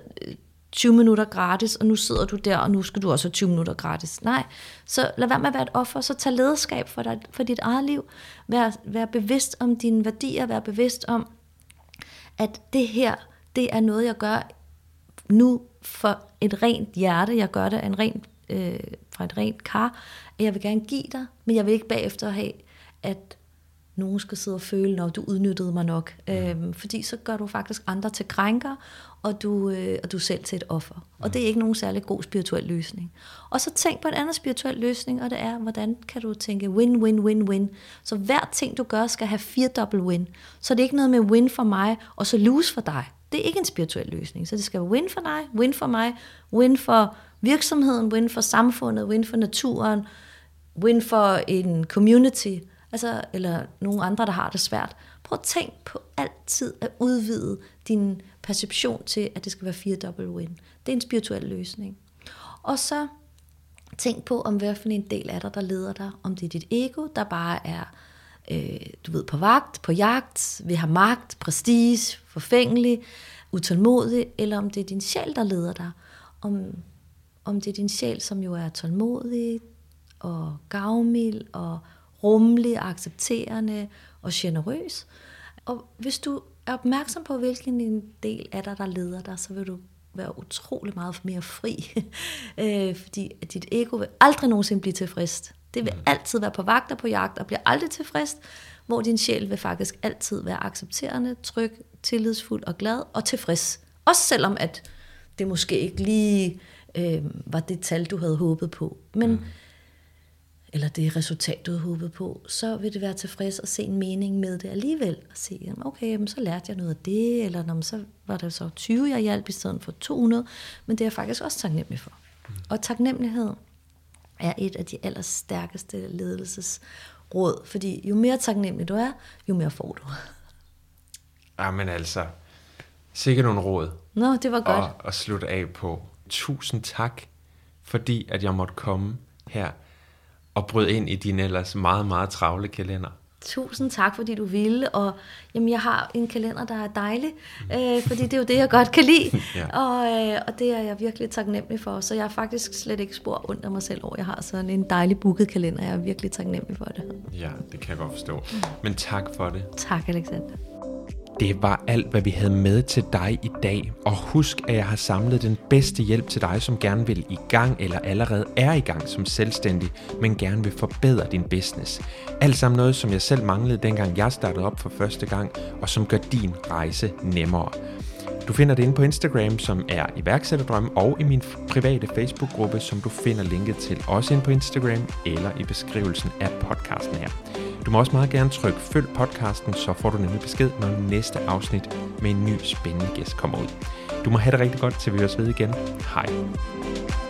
20 minutter gratis, og nu sidder du der, og nu skal du også have 20 minutter gratis. Nej, så lad være med at være et offer, så tag lederskab for dit eget liv. Vær bevidst om dine værdier, vær bevidst om, at det her, det er noget, jeg gør nu for et rent hjerte, jeg gør det af en rent, fra et rent kar, at jeg vil gerne give dig, men jeg vil ikke bagefter have, at nogen skal sidde og føle, når du udnyttede mig nok. Fordi så gør du faktisk andre til krænker, og du selv til et offer. Og det er ikke nogen særlig god spirituel løsning. Og så tænk på en anden spirituel løsning, og det er, hvordan kan du tænke win-win-win-win. Så hver ting, du gør, skal have 4-dobbelt win. Så det er ikke noget med win for mig, og så lose for dig. Det er ikke en spirituel løsning. Så det skal være win for dig, win for mig, win for virksomheden, win for samfundet, win for naturen, win for en community, altså, eller nogle andre, der har det svært. Prøv at tænk på altid at udvide din perception til, at det skal være 4-dobbelt win. Det er en spirituel løsning. Og så tænk på, om hvad for en del af dig, der leder dig. Om det er dit ego, der bare er, du ved, på vagt, på jagt, vil have magt, prestige, forfængelig, utålmodig, eller om det er din sjæl, der leder dig. Om det er din sjæl, som jo er tålmodig og gavmild og rummelig, accepterende og generøs. Og hvis du er opmærksom på, hvilken del af dig, der leder dig, så vil du være utrolig meget mere fri. Fordi dit ego vil aldrig nogensinde blive tilfreds. Det vil altid være på vagt og på jagt og bliver aldrig tilfreds, hvor din sjæl vil faktisk altid være accepterende, tryg, tillidsfuld og glad og tilfreds. Også selvom at det måske ikke lige var det tal, du havde håbet på. Men eller det resultat, du havde håbet på, så vil det være tilfreds at se en mening med det alligevel. Og se, okay, så lærte jeg noget af det, eller så var det så 20, jeg hjalp i stedet for 200, men det er jeg faktisk også taknemmelig for. Og taknemmelighed er et af de allerstærkeste ledelsesråd, fordi jo mere taknemmelig du er, jo mere får du. Jamen altså, sikkert nogle råd. Nå, det var godt. Og slutte af på. Tusind tak, fordi at jeg måtte komme her og bryde ind i din ellers meget, meget travle kalender. Tusind tak, fordi du ville, og jamen, jeg har en kalender, der er dejlig, fordi det er jo det, jeg godt kan lide, ja. Og det er jeg virkelig taknemmelig for, så jeg er faktisk slet ikke spor ondt af mig selv over, jeg har sådan en dejlig booket kalender, jeg er virkelig taknemmelig for det. Ja, det kan jeg godt forstå, men tak for det. Tak, Alexander. Det var alt, hvad vi havde med til dig i dag. Og husk, at jeg har samlet den bedste hjælp til dig, som gerne vil i gang eller allerede er i gang som selvstændig, men gerne vil forbedre din business. Alt sammen noget, som jeg selv manglede, dengang jeg startede op for første gang, og som gør din rejse nemmere. Du finder det inde på Instagram, som er Iværksætterdrømme, og i min private Facebook-gruppe, som du finder linket til også inde på Instagram eller i beskrivelsen af podcasten her. Du må også meget gerne trykke følg podcasten, så får du nemlig besked, når næste afsnit med en ny spændende gæst kommer ud. Du må have det rigtig godt, til vi høres ved igen. Hej.